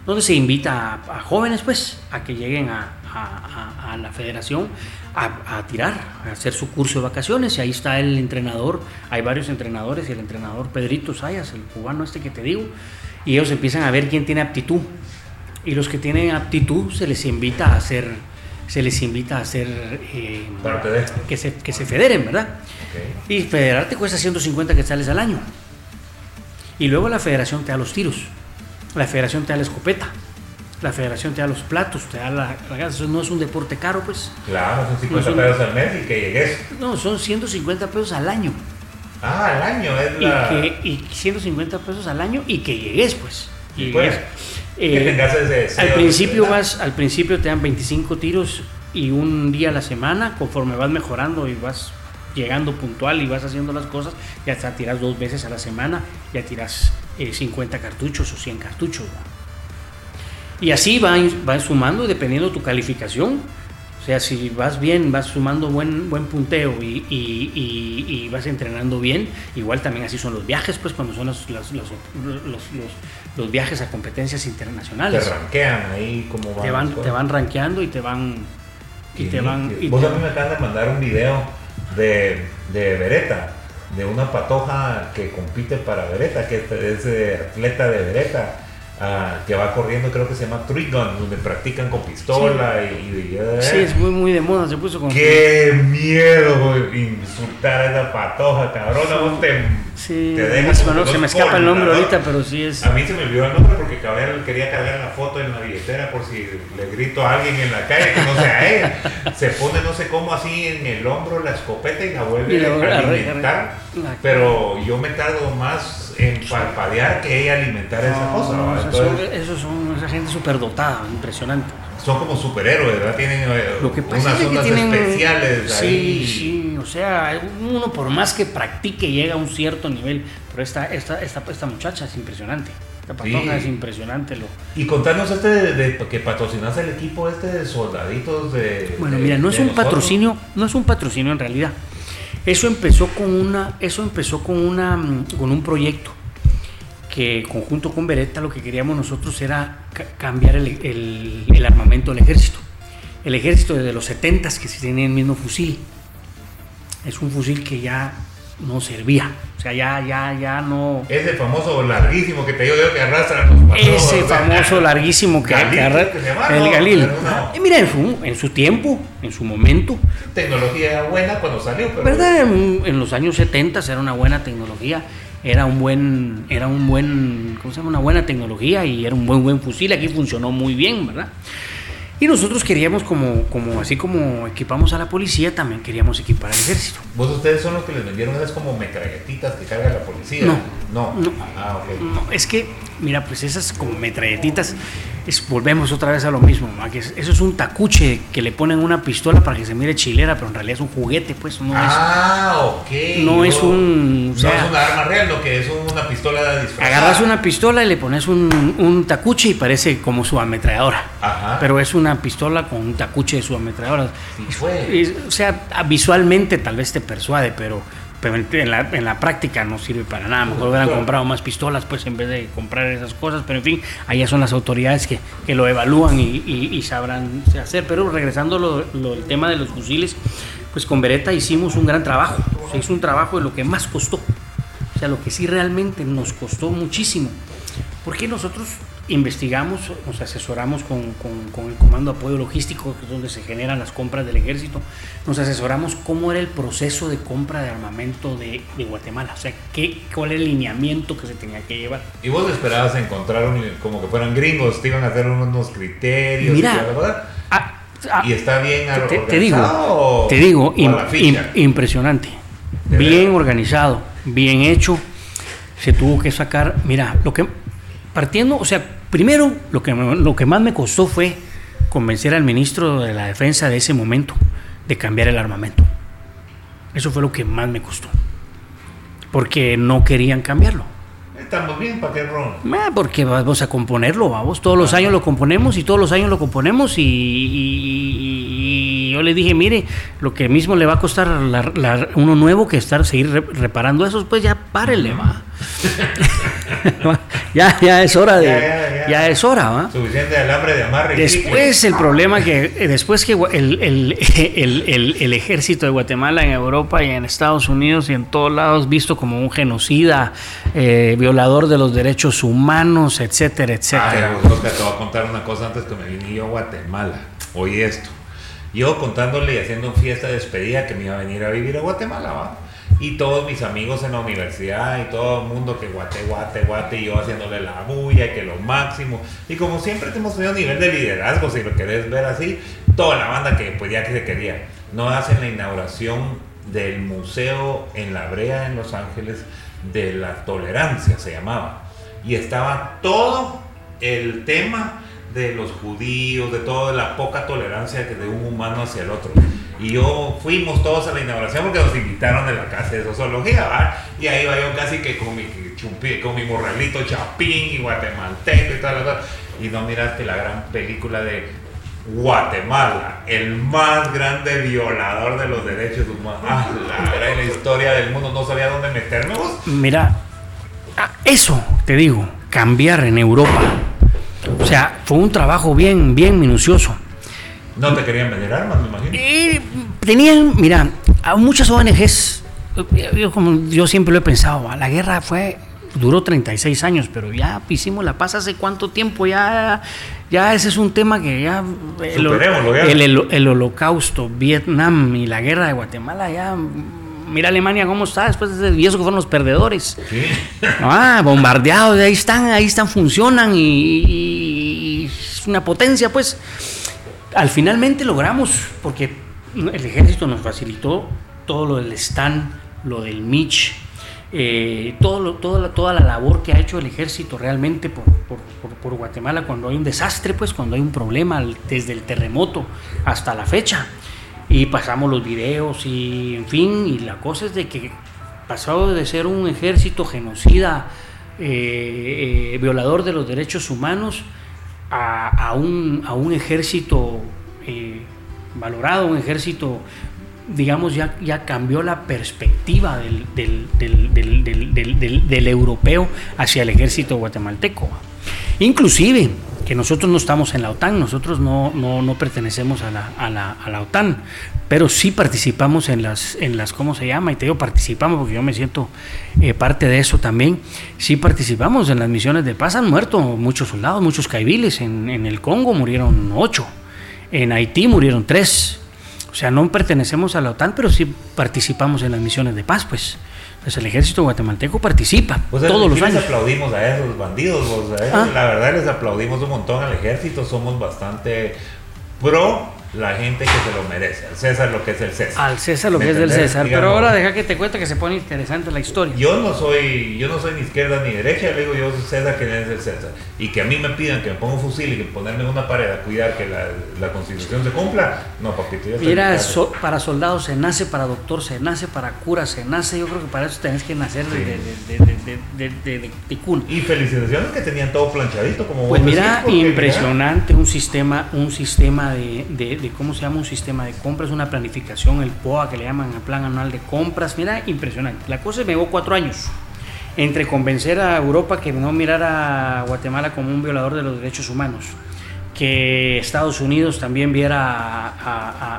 donde se invita a, a jóvenes, pues, a que lleguen a, a, a, a la federación a, a tirar, a hacer su curso de vacaciones. Y ahí está el entrenador, hay varios entrenadores, el entrenador Pedrito Sayas, el cubano este que te digo, y ellos empiezan a ver quién tiene aptitud. Y los que tienen aptitud se les invita a hacer, se les invita a hacer, eh, que, se, que se federen, ¿verdad? Okay. Y federarte cuesta ciento cincuenta quetzales al año. Y luego la federación te da los tiros. La federación te da la escopeta, la federación te da los platos, te da la, la gas. Eso no es un deporte caro, pues. Claro, son cincuenta pesos al mes y que llegues. No, son ciento cincuenta pesos al año. Ah, al año es la... Y, que, y ciento cincuenta pesos al año y que llegues, pues. Y, y pues, eh, que tengas ese deseo. Al principio, vas, al principio te dan veinticinco tiros y un día a la semana. Conforme vas mejorando y vas llegando puntual y vas haciendo las cosas, ya hasta tiras dos veces a la semana, ya tiras cincuenta cartuchos o cien cartuchos, ¿no? Y así va, va sumando dependiendo de tu calificación. O sea, si vas bien, vas sumando buen, buen punteo y, y, y, y vas entrenando bien. Igual también así son los viajes, pues, cuando son los, los, los, los, los, los viajes a competencias internacionales. Te rankean ahí como van. Te van, te van rankeando y te van... Y, y te van y vos te... a mí me acabas de mandar un video de, de Beretta, de una patoja que compite para Beretta, que es eh, atleta de Beretta, uh, que va corriendo, creo que se llama Three Gun, donde practican con pistola. Sí. Y, y eh, sí, es muy, muy de moda, se puso con... ¡Qué miedo insultar a esa patoja, cabrón! Sí. Vos te, sí, te dejas bueno, se me escapa el nombre, ¿no?, ahorita, pero sí es... A mí se me olvidó el nombre porque cabrón quería cargar la foto en la billetera por si le grito a alguien en la calle que no sea él. Se pone no sé cómo así en el hombro la escopeta y la vuelve y la, a alimentar. La, pero yo me tardo más en parpadear que ella alimentar no, esa cosa. No, o sea, entonces, son, esos son esa gente superdotada, impresionante. Son como superhéroes, ¿verdad? Tienen Lo que pasa unas es que zonas tienen, especiales. Sí, ahí. Sí, o sea, uno por más que practique llega a un cierto nivel, pero esta, esta, esta, esta muchacha es impresionante. Esta patoja, sí, es impresionante. Lo... Y contanos este de, de, de que patrocinas el equipo este de soldaditos de... Bueno, de, mira, no es un nosotros. patrocinio, no es un patrocinio en realidad. Eso empezó con una, eso empezó con una, con un proyecto que conjunto con Beretta lo que queríamos nosotros era ca- cambiar el, el, el armamento del ejército. El ejército desde los setentas que se tenía el mismo fusil, es un fusil que ya no servía, o sea, ya, ya, ya no... Ese famoso larguísimo que te digo yo que arrastra los patrones. Ese famoso larguísimo que, Galil, que arrastra el Galil. No. Eh, mira, en su, en su tiempo, en su momento... Tecnología buena cuando salió, pero... ¿Verdad? En, en los años setenta era una buena tecnología. Era un buen, era un buen, ¿cómo se llama? Una buena tecnología y era un buen, buen fusil. Aquí funcionó muy bien, ¿verdad? Y nosotros queríamos, como, como así como equipamos a la policía, también queríamos equipar al ejército. ¿Vos ustedes son los que les vendieron esas como metralletitas que carga la policía? No. No. No. Ah, okay. No, es que, mira, pues esas como metralletitas, es, volvemos otra vez a lo mismo, ¿no? Que es, eso es un tacuche que le ponen una pistola para que se mire chilera, pero en realidad es un juguete, pues. No ah, es, ok. No, no es un... O sea, no es un arma real, lo que es una pistola disfrazada. Agarras una pistola y le pones un, un tacuche y parece como su ametralladora. Ajá. Pero es una pistola con un tacuche de su ametralladora. Sí, o sea, visualmente tal vez te persuade, pero, pero en, la, en la práctica no sirve para nada. Mejor hubieran comprado más pistolas, pues, en vez de comprar esas cosas. Pero en fin, allá son las autoridades que, que lo evalúan y, y, y sabrán hacer. Pero regresando lo, lo, el tema de los fusiles, pues con Beretta hicimos un gran trabajo. Se hizo un trabajo de lo que más costó. O sea, lo que sí realmente nos costó muchísimo. Porque nosotros investigamos, nos asesoramos con, con, con el Comando de Apoyo Logístico, que es donde se generan las compras del ejército. Nos asesoramos cómo era el proceso de compra de armamento de, de Guatemala, o sea, qué, cuál era el lineamiento que se tenía que llevar. ¿Y vos esperabas encontrar un, como que fueran gringos, te iban a hacer unos criterios? Mira, y, la a, a, y está bien te, organizado. Te digo, te digo im, im, impresionante, bien verdad? Organizado, bien hecho. Se tuvo que sacar, mira, lo que... Partiendo, o sea, primero lo que, lo que más me costó fue convencer al ministro de la Defensa de ese momento de cambiar el armamento. Eso fue lo que más me costó, porque no querían cambiarlo. Estamos bien, ¿para qué ron? Ah, porque vamos a componerlo, vamos, todos los Ajá. años lo componemos y todos los años lo componemos y, y, y yo le dije, mire, lo que mismo le va a costar la, la, uno nuevo que estar seguir re, reparando esos, pues ya párele, va. ya, ya es hora de, ya, ya, ya. ya es hora, va. Suficiente alambre de amarre. Después el problema que, después que el, el, el, el, el ejército de Guatemala en Europa y en Estados Unidos y en todos lados visto como un genocida, eh, violador de los derechos humanos, etcétera, etcétera. Ah, Oscar, te voy a contar una cosa antes que me vine yo a Guatemala. Oye esto, yo contándole y haciendo fiesta de despedida que me iba a venir a vivir a Guatemala, ¿va? Y todos mis amigos en la universidad y todo el mundo que guate, guate, guate, y yo haciéndole la bulla y que lo máximo. Y como siempre hemos tenido nivel de liderazgo, si lo querés ver así, toda la banda que podía, que se quería. Nos hacen la inauguración del museo en La Brea, en Los Ángeles, de la tolerancia se llamaba. Y estaba todo el tema de los judíos, de toda la poca tolerancia que de un humano hacia el otro. Y yo fuimos todos a la inauguración porque nos invitaron de la casa de sociología, ¿verdad? Y ahí iba yo casi que con mi chumpi, con mi morralito chapín y guatemalteco y todas las cosas. Y no miraste la gran película de Guatemala, el más grande violador de los derechos humanos. Ah, la verdad, en la historia del mundo no sabía dónde meternos. Mira, eso te digo, cambiar en Europa. O sea, fue un trabajo bien, bien minucioso. No te querían vender armas, me imagino. Eh, tenían, mira, a muchas O N Ges, yo, como yo siempre lo he pensado, la guerra fue, duró treinta y seis años, pero ya hicimos la paz hace cuánto tiempo, ya, ya ese es un tema que ya... El, el, el, el holocausto, Vietnam y la guerra de Guatemala, ya... Mira Alemania cómo está después de, y eso que fueron los perdedores. ¿Sí? Ah, bombardeados, ahí están, ahí están, funcionan y, y, y es una potencia, pues... Al finalmente logramos, porque el ejército nos facilitó todo lo del Stan, lo del Mitch, eh, todo lo, toda, la, toda la labor que ha hecho el ejército realmente por, por, por, por Guatemala cuando hay un desastre, pues cuando hay un problema, desde el terremoto hasta la fecha. Y pasamos los videos y en fin, y la cosa es de que pasado de ser un ejército genocida, eh, eh, violador de los derechos humanos, A, a, un, a un ejército eh, valorado, un ejército, digamos, ya, ya cambió la perspectiva del, del, del, del, del, del, del, del europeo hacia el ejército guatemalteco. Inclusive, que nosotros no estamos en la OTAN, nosotros no, no, no pertenecemos a la, a, la, a la OTAN, pero sí participamos en las, en las, ¿cómo se llama? Y te digo participamos porque yo me siento eh, parte de eso también. Sí participamos en las misiones de paz, han muerto muchos soldados, muchos caibiles, en, en el Congo murieron ocho, en Haití murieron tres, o sea, no pertenecemos a la OTAN, pero sí participamos en las misiones de paz, pues. Pues el ejército guatemalteco participa, o sea, todos los años. Les aplaudimos a esos bandidos, o sea, ah. la verdad les aplaudimos un montón al ejército, somos bastante pro la gente que se lo merece, al César lo que es el César. Al César lo que es del César, digamos, pero ahora deja que te cuente que se pone interesante la historia. Yo no soy, yo no soy ni izquierda ni derecha, le digo yo soy César, que es el César. Y que a mí me pidan que me ponga un fusil y que ponerme en una pared a cuidar que la, la Constitución se cumpla, no, papito. Mira, so, para soldados se nace, para doctor se nace, para cura se nace, yo creo que para eso tenés que nacer sí. de, de, de, de, de, de, de, de culo. Y felicitaciones que tenían todo planchadito como pues vos mira, decís, impresionante, mira. un sistema, un sistema de, de de cómo se llama, un sistema de compras, una planificación, el P O A que le llaman, el plan anual de compras, mira, impresionante. La cosa me llevó cuatro años entre convencer a Europa que no mirara a Guatemala como un violador de los derechos humanos, que Estados Unidos también viera a,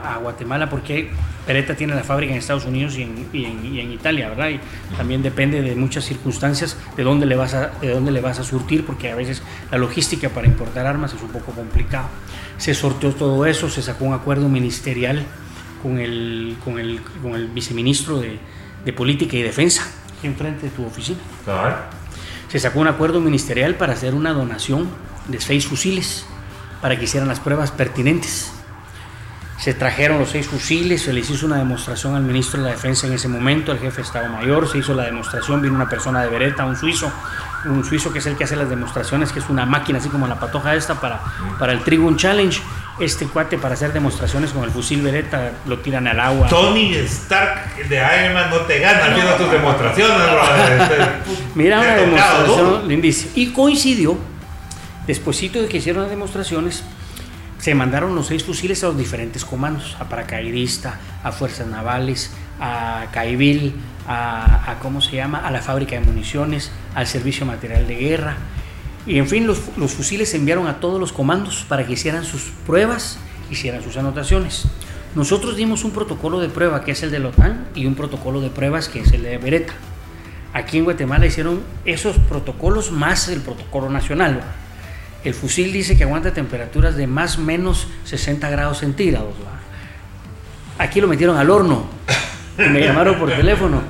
a, a Guatemala, porque Beretta tiene la fábrica en Estados Unidos y en, y en, y en Italia, ¿verdad? Y también depende de muchas circunstancias de dónde le vas a, de dónde le vas a surtir, porque a veces la logística para importar armas es un poco complicada. Se sorteó todo eso, se sacó un acuerdo ministerial con el, con el, con el viceministro de, de Política y Defensa, aquí enfrente de tu oficina. Claro. Se sacó un acuerdo ministerial para hacer una donación de seis fusiles para que hicieran las pruebas pertinentes. Se trajeron los seis fusiles, se les hizo una demostración al ministro de la Defensa en ese momento, al jefe de Estado Mayor, se hizo la demostración, vino una persona de Beretta, un suizo, un suizo que es el que hace las demostraciones, que es una máquina así como la patoja esta para, para el Trigun Challenge, este cuate para hacer demostraciones con el fusil Beretta, lo tiran al agua. Tony Stark de Iron Man no te gana no, viendo tus no, demostraciones. No. Mira, una demostración lindísima. Y coincidió, despuesito de que hicieron las demostraciones, se mandaron los seis fusiles a los diferentes comandos, a paracaidista, a fuerzas navales, a Caibil, a, a cómo se llama, a la fábrica de municiones, al servicio material de guerra. Y en fin, los, los fusiles se enviaron a todos los comandos para que hicieran sus pruebas, hicieran sus anotaciones. Nosotros dimos un protocolo de prueba que es el de la OTAN y un protocolo de pruebas que es el de Beretta. Aquí en Guatemala hicieron esos protocolos más el protocolo nacional. El fusil dice que aguanta temperaturas de más o menos sesenta grados centígrados. Aquí lo metieron al horno y me llamaron por teléfono.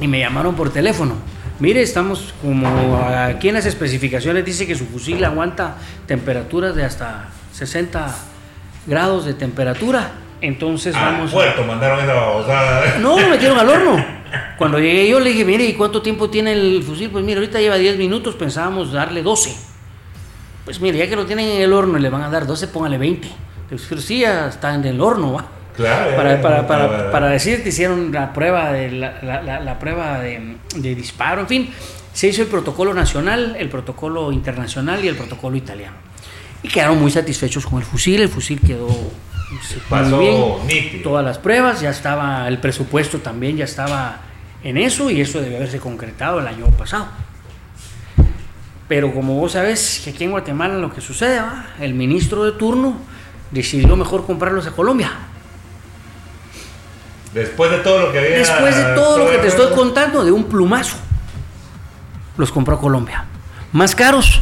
Y me llamaron por teléfono. Mire, estamos como aquí en las especificaciones dice que su fusil aguanta temperaturas de hasta sesenta grados de temperatura. Entonces ah, vamos. Puerto, a... mandaron esa, o sea... No, lo metieron al horno. Cuando llegué yo le dije, mire, ¿y cuánto tiempo tiene el fusil? Pues mire, ahorita lleva diez minutos, pensábamos darle doce. Pues mire, ya que lo tienen en el horno y le van a dar doce, póngale veinte. Pero sí, ya está en el horno, ¿va? Claro, para, para, para, para decir que hicieron la prueba de la, la, la, la prueba de, de disparo, en fin, se hizo el protocolo nacional, el protocolo internacional y el protocolo italiano. Y quedaron muy satisfechos con el fusil, el fusil quedó pasó bien, nítido. Todas las pruebas, ya estaba, el presupuesto también ya estaba en eso y eso debe haberse concretado el año pasado. Pero como vos sabés que aquí en Guatemala lo que sucede, ¿va? El ministro de turno decidió mejor comprarlos a Colombia. Después de todo lo que había... Después de todo lo que te estoy contando, de un plumazo, los compró Colombia. Más caros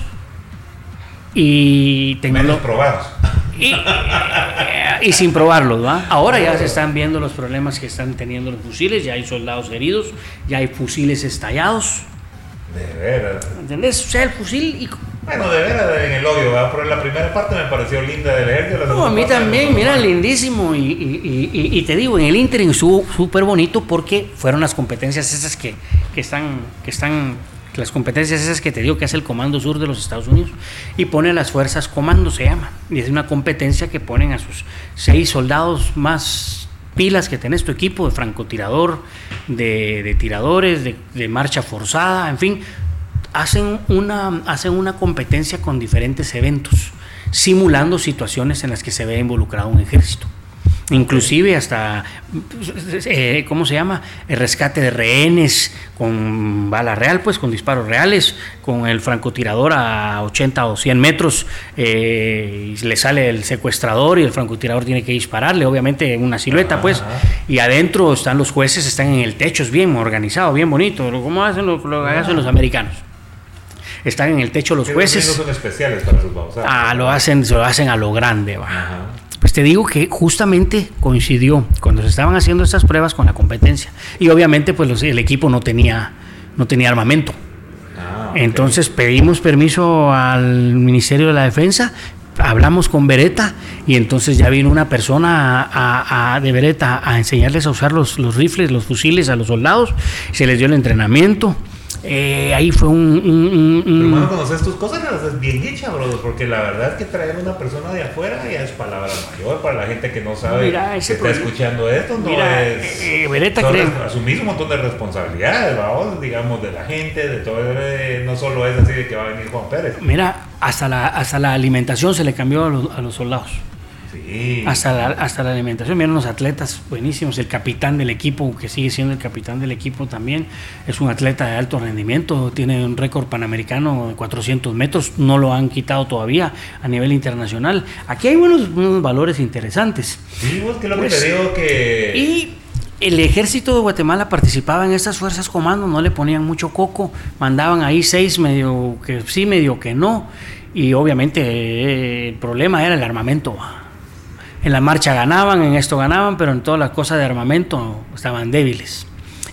y... Menos probados. Y, y sin probarlos, ¿va? Ahora ya se están viendo los problemas que están teniendo los fusiles, ya hay soldados heridos, ya hay fusiles estallados. De veras. ¿Entendés? O sea, el fusil y... Bueno, de veras en el odio, ¿verdad? Pero la primera parte me pareció linda del ejército. No, a mí también, mira, lindísimo. Y, y, y, y te digo, en el interim estuvo súper bonito porque fueron las competencias esas que, que están, que están, las competencias esas que te digo que hace el Comando Sur de los Estados Unidos y pone las Fuerzas Comando, se llama. Y es una competencia que ponen a sus seis soldados más pilas que tenés tu equipo, de francotirador, de, de tiradores, de, de marcha forzada, en fin. Hacen una, hacen una competencia con diferentes eventos, simulando situaciones en las que se ve involucrado un ejército. Inclusive hasta, eh, ¿cómo se llama? El rescate de rehenes con bala real, pues, con disparos reales, con el francotirador a ochenta o cien metros, eh, le sale el secuestrador y el francotirador tiene que dispararle, obviamente en una silueta, pues, y adentro están los jueces, están en el techo, es bien organizado, bien bonito, como hacen los, lo hacen los americanos. Están en el techo los jueces. Pero no son especiales para sus babosadas. Ah, lo hacen, lo hacen a lo grande, va. Ajá. Pues te digo que justamente coincidió cuando se estaban haciendo estas pruebas con la competencia y obviamente pues los, el equipo no tenía no tenía armamento. Ah, okay. Entonces pedimos permiso al Ministerio de la Defensa, hablamos con Beretta y entonces ya vino una persona a, a, a, de Beretta a enseñarles a usar los, los rifles, los fusiles a los soldados, se les dio el entrenamiento. Eh, ahí fue un... un, un, un... Pero, bueno, conoces tus cosas, las haces bien hechas, bro, porque la verdad es que traer a una persona de afuera ya es palabra mayor para la gente que no sabe, mira, que está escuchando esto, no mira, es... Eh, Beretta cree... Asumís un montón de responsabilidades, ¿va? Digamos, de la gente, de todo, eh, no solo es así de que va a venir Juan Pérez. Mira, hasta la, hasta la alimentación se le cambió a los, a los soldados. Sí. Hasta la, hasta la alimentación, miren unos atletas buenísimos, el capitán del equipo, que sigue siendo el capitán del equipo también, es un atleta de alto rendimiento, tiene un récord panamericano de cuatrocientos metros, no lo han quitado todavía a nivel internacional. Aquí hay unos, unos valores interesantes. Sí, vos, que lo pues, que te digo que... Y el ejército de Guatemala participaba en estas fuerzas comando, no le ponían mucho coco, mandaban ahí seis medio que sí, medio que no, y obviamente eh, el problema era el armamento. En la marcha ganaban, en esto ganaban, pero en todas las cosas de armamento estaban débiles.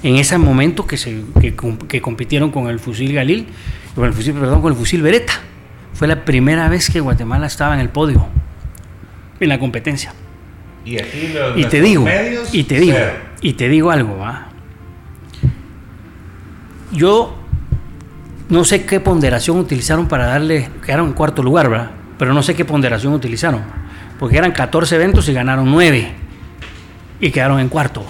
En ese momento que, se, que, que compitieron con el fusil Galil, con el fusil, perdón, con el fusil Beretta, fue la primera vez que Guatemala estaba en el podio, en la competencia. Y aquí los, y te digo, medios, y te digo, cero. Y te digo algo, ¿va? Yo no sé qué ponderación utilizaron para darle, quedaron en cuarto lugar, ¿verdad? Pero no sé qué ponderación utilizaron. porque eran catorce eventos y ganaron nueve y quedaron en cuarto.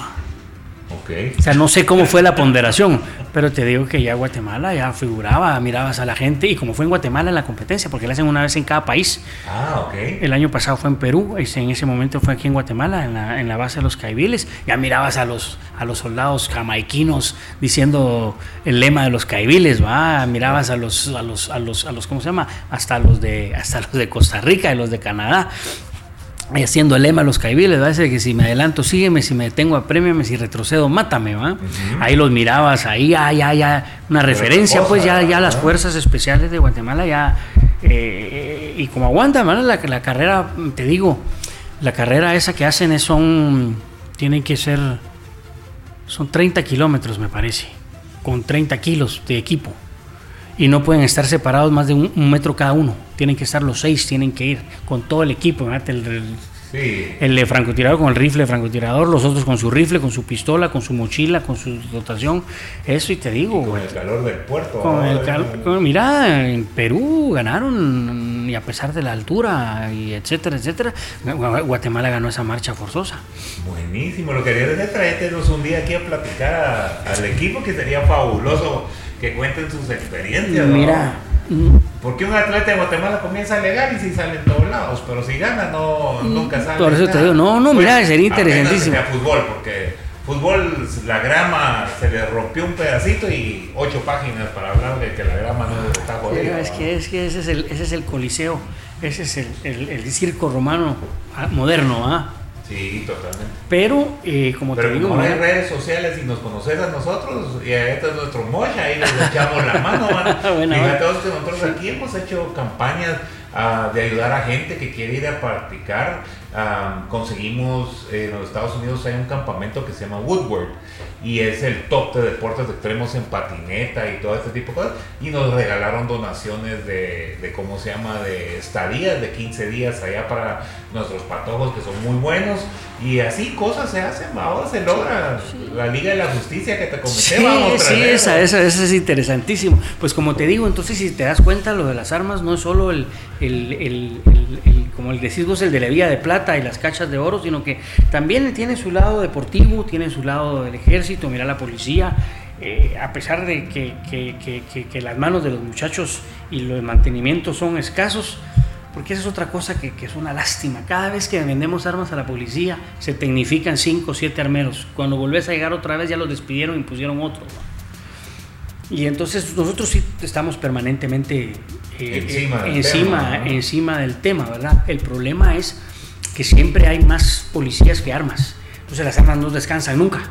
Okay. O sea, no sé cómo fue la ponderación, pero te digo que ya Guatemala ya figuraba, mirabas a la gente, y como fue en Guatemala en la competencia, porque la hacen una vez en cada país. Ah, okay. El año pasado fue en Perú, y en ese momento fue aquí en Guatemala, en la, en la base de los Caibiles. Ya mirabas a los, a los soldados jamaiquinos diciendo el lema de los Caibiles, ¿va? Mirabas a los, a los, a los, a los, ¿cómo se llama? Hasta los de, hasta los de Costa Rica y los de Canadá, haciendo el lema a los Caibiles, va a decir que si me adelanto sígueme, si me detengo aprémiame, si retrocedo mátame, va. Uh-huh. Ahí los mirabas, ahí ah, ya ya una pero referencia, cosa, pues ya ya las fuerzas especiales de Guatemala ya eh, y como aguantan, ¿vale? la la carrera, te digo, la carrera esa que hacen es son tienen que ser son treinta kilómetros me parece, con treinta kilos de equipo. Y no pueden estar separados más de un, un metro cada uno. Tienen que estar los seis, tienen que ir con todo el equipo. El, el, sí. el francotirador con el rifle de francotirador, los otros con su rifle, con su pistola, con su mochila, con su dotación. Eso y te digo. Y con el calor del puerto. Con el calor, con, mira, en Perú ganaron, y a pesar de la altura, y etcétera, etcétera. Guatemala ganó esa marcha forzosa. Buenísimo. Lo que quería es traértenos un día aquí a platicar a, al equipo, que sería fabuloso que cuenten sus experiencias, ¿no? Mira, porque un atleta de Guatemala comienza legal y si sale en todos lados, pero si gana no, nunca sale. Por eso nada. Te digo, no, no, pues, mira, sería interesantísimo. A fútbol, porque fútbol, la grama se le rompió un pedacito y ocho páginas para hablar de que la grama no está jodida. Es que, es que ese es el, ese es el coliseo, ese es el, el, el circo romano moderno, ¿ah? ¿eh? Sí, totalmente. Pero, eh, como Pero te digo... Pero como hay redes sociales y nos conoces a nosotros, y este es nuestro mocha, ahí les echamos la mano, mano. Bueno, fíjate, nosotros aquí hemos hecho campañas uh, de ayudar a gente que quiere ir a practicar. Um, conseguimos, eh, en los Estados Unidos hay un campamento que se llama Woodward, y es el top de deportes extremos en patineta y todo este tipo de cosas, y nos regalaron donaciones de, de ¿cómo se llama?, de estadías de quince días allá para nuestros patojos que son muy buenos, y así cosas se hacen, ahora se logra. Sí. La Liga de la Justicia que te comenté, sí, vamos, sí, esa, esa, esa es interesantísimo. Pues como te digo, entonces si te das cuenta, lo de las armas no es solo el, el, el, el, el como el decís vos, el de la vía de plata y las cachas de oro, sino que también tiene su lado deportivo, tiene su lado del ejército, mira la policía, eh, a pesar de que, que, que, que, que las manos de los muchachos y los mantenimientos son escasos, porque esa es otra cosa que, que es una lástima. Cada vez que vendemos armas a la policía, se tecnifican cinco o siete armeros. Cuando volvés a llegar otra vez, ya los despidieron y pusieron otro. Y entonces nosotros sí estamos permanentemente eh, encima, eh, encima, tema, ¿no? encima del tema, ¿verdad? El problema es que siempre hay más policías que armas. Entonces las armas no descansan nunca.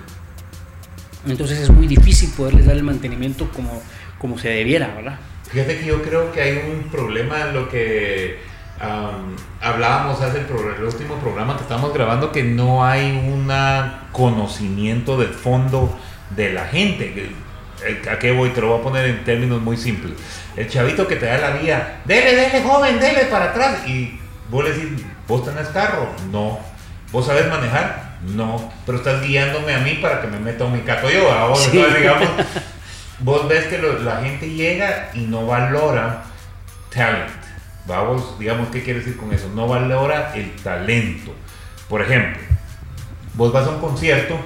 Entonces es muy difícil poderles dar el mantenimiento como, como se debiera, ¿verdad? Fíjate que yo creo que hay un problema en lo que... Um, hablábamos hace el, pro- el último programa que estamos grabando, que no hay un conocimiento de fondo de la gente. El, el, ¿A qué voy? Te lo voy a poner en términos muy simples. El chavito que te da la vía, dele, dele joven, dele para atrás, y vos le decís, ¿vos tenés carro? No. ¿Vos sabés manejar? No. Pero estás guiándome a mí para que me meta un micato yo, a vos, sí. Entonces, digamos, vos ves que lo, la gente llega y no valora talent. Vamos, digamos, ¿qué quiere decir con eso? No valora el talento. Por ejemplo, vos vas a un concierto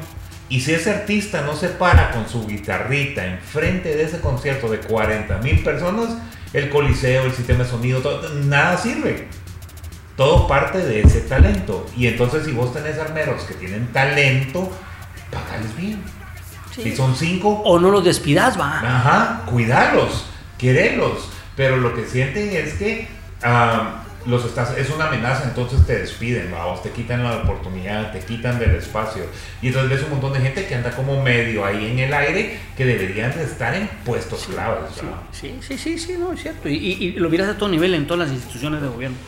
y si ese artista no se para con su guitarrita enfrente de ese concierto de cuarenta mil personas, el coliseo, el sistema de sonido, todo, nada sirve. Todo parte de ese talento. Y entonces, si vos tenés armeros que tienen talento, pagales bien. Sí. Si son cinco... O no los despidas, va. Ajá, cuidalos, querelos. Pero lo que sienten es que... Um, los estás, es una amenaza, entonces te despiden, vamos, te quitan la oportunidad, te quitan del espacio, y entonces ves un montón de gente que anda como medio ahí en el aire, que deberían de estar en puestos sí, claves. Sí, sí, sí, sí, no, es cierto, y, y, y lo miras a todo nivel en todas las instituciones de gobierno.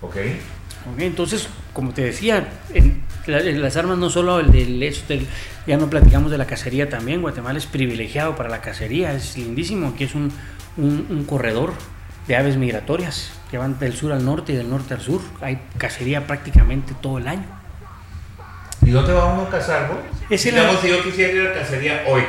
Ok. Ok, entonces, como te decía, en, en las armas no solo el del, el, ya no platicamos de la cacería también, Guatemala es privilegiado para la cacería, es lindísimo, aquí es un Un, un corredor de aves migratorias que van del sur al norte y del norte al sur. Hay cacería prácticamente todo el año. ¿Y dónde va uno a cazar, vos? Es el... Digamos, si yo quisiera ir a cacería hoy.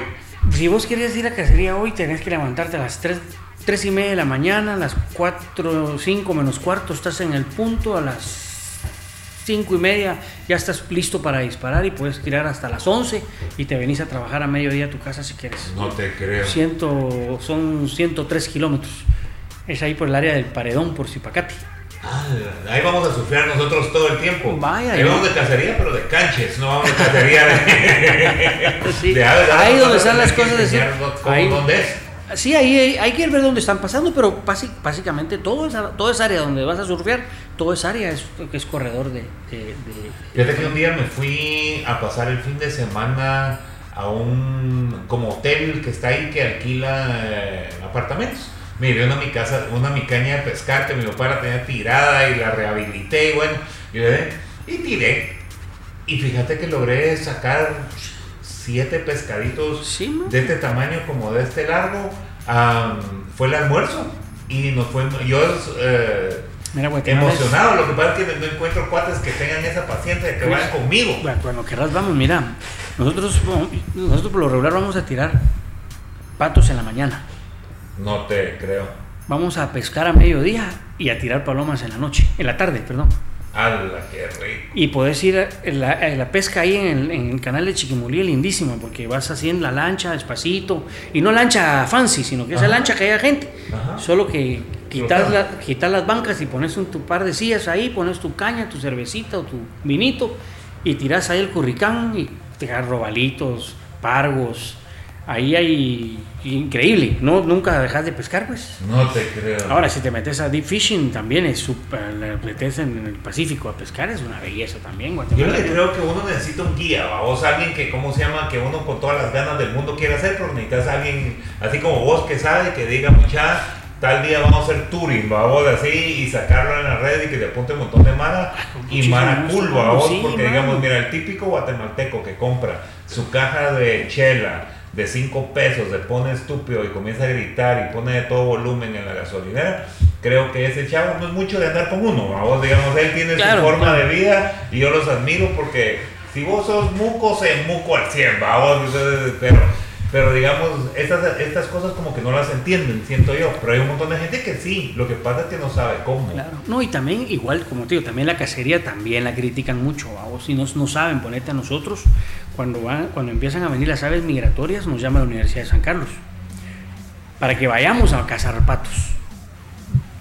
Si vos querés ir a cacería hoy, tenés que levantarte a las tres tres y media de la mañana, a las cuatro, cinco menos cuarto estás en el punto, a las cinco y media ya estás listo para disparar y puedes tirar hasta las once y te venís a trabajar a mediodía a tu casa si quieres. No te creo. Ciento, son ciento tres kilómetros, es ahí por el área del Paredón, por Zipacate. Ah, ahí vamos a surfear nosotros todo el tiempo. Vaya, ahí vamos de cacería, pero de canches, no vamos de cacería de, sí, de aves. Ahí donde están las cosas de decir, ahí, ¿dónde es? Sí, ahí hay que ver dónde están pasando, pero básicamente todo es, todo es área donde vas a surfear, todo es área, es, es corredor de... Fíjate que un día me fui a pasar el fin de semana a un como hotel que está ahí que alquila eh, apartamentos. Me llevé una mi casa, una mi caña de pescar que mi papá la tenía tirada y la rehabilité y bueno, y tiré. Y fíjate que logré sacar siete pescaditos, ¿sí, no?, de este tamaño como de este largo. Um, fue el almuerzo y nos fue, yo eh, Mira, bueno, emocionado, lo que pasa es que no encuentro cuates que tengan esa paciencia de que vayan conmigo. Bueno, cuando querrás vamos, mira, nosotros, nosotros por lo regular vamos a tirar patos en la mañana. No te creo. Vamos a pescar a mediodía y a tirar palomas en la noche, en la tarde, perdón. ¡Hala, qué rico! Y podés ir a la, a la pesca ahí en el, en el canal de Chiquimulí, es lindísimo, porque vas así en la lancha, despacito, y no lancha fancy, sino que, ajá, esa lancha que haya gente. Ajá. Solo que quitas, la, quitas las bancas y pones un, tu par de sillas ahí, pones tu caña, tu cervecita o tu vinito, y tiras ahí el curricán y te das robalitos, pargos. Ahí hay... increíble, no, nunca dejas de pescar, pues. No te creo. Ahora, si te metes a deep fishing, también es súper... metes en el Pacífico a pescar, es una belleza también, Guatemala. Yo le creo que uno necesita un guía, o sea, alguien que, ¿cómo se llama? Que uno con todas las ganas del mundo quiere hacer, pero necesitas a alguien así como vos que sabe, que diga, mucha, tal día vamos a hacer touring, vamos así, y sacarlo en la red y que te apunte un montón de mara, ah, y mara cool, vos, sí, porque, mano, digamos, mira, el típico guatemalteco que compra su caja de chela, de cinco pesos, se pone estúpido y comienza a gritar y pone de todo volumen en la gasolinera. Creo que ese chavo no es mucho de andar con uno, vos, digamos, él tiene, claro, su forma, claro, de vida, y yo los admiro porque si vos sos muco, se muco al cien, vos, pero, pero digamos, estas, estas cosas como que no las entienden, siento yo, pero hay un montón de gente que sí, lo que pasa es que no sabe cómo. Claro, no, y también, igual, como te digo, también la cacería también la critican mucho, vos, si no, no saben, ponerte a nosotros. Cuando, van, cuando empiezan a venir las aves migratorias, nos llama la Universidad de San Carlos para que vayamos a cazar patos.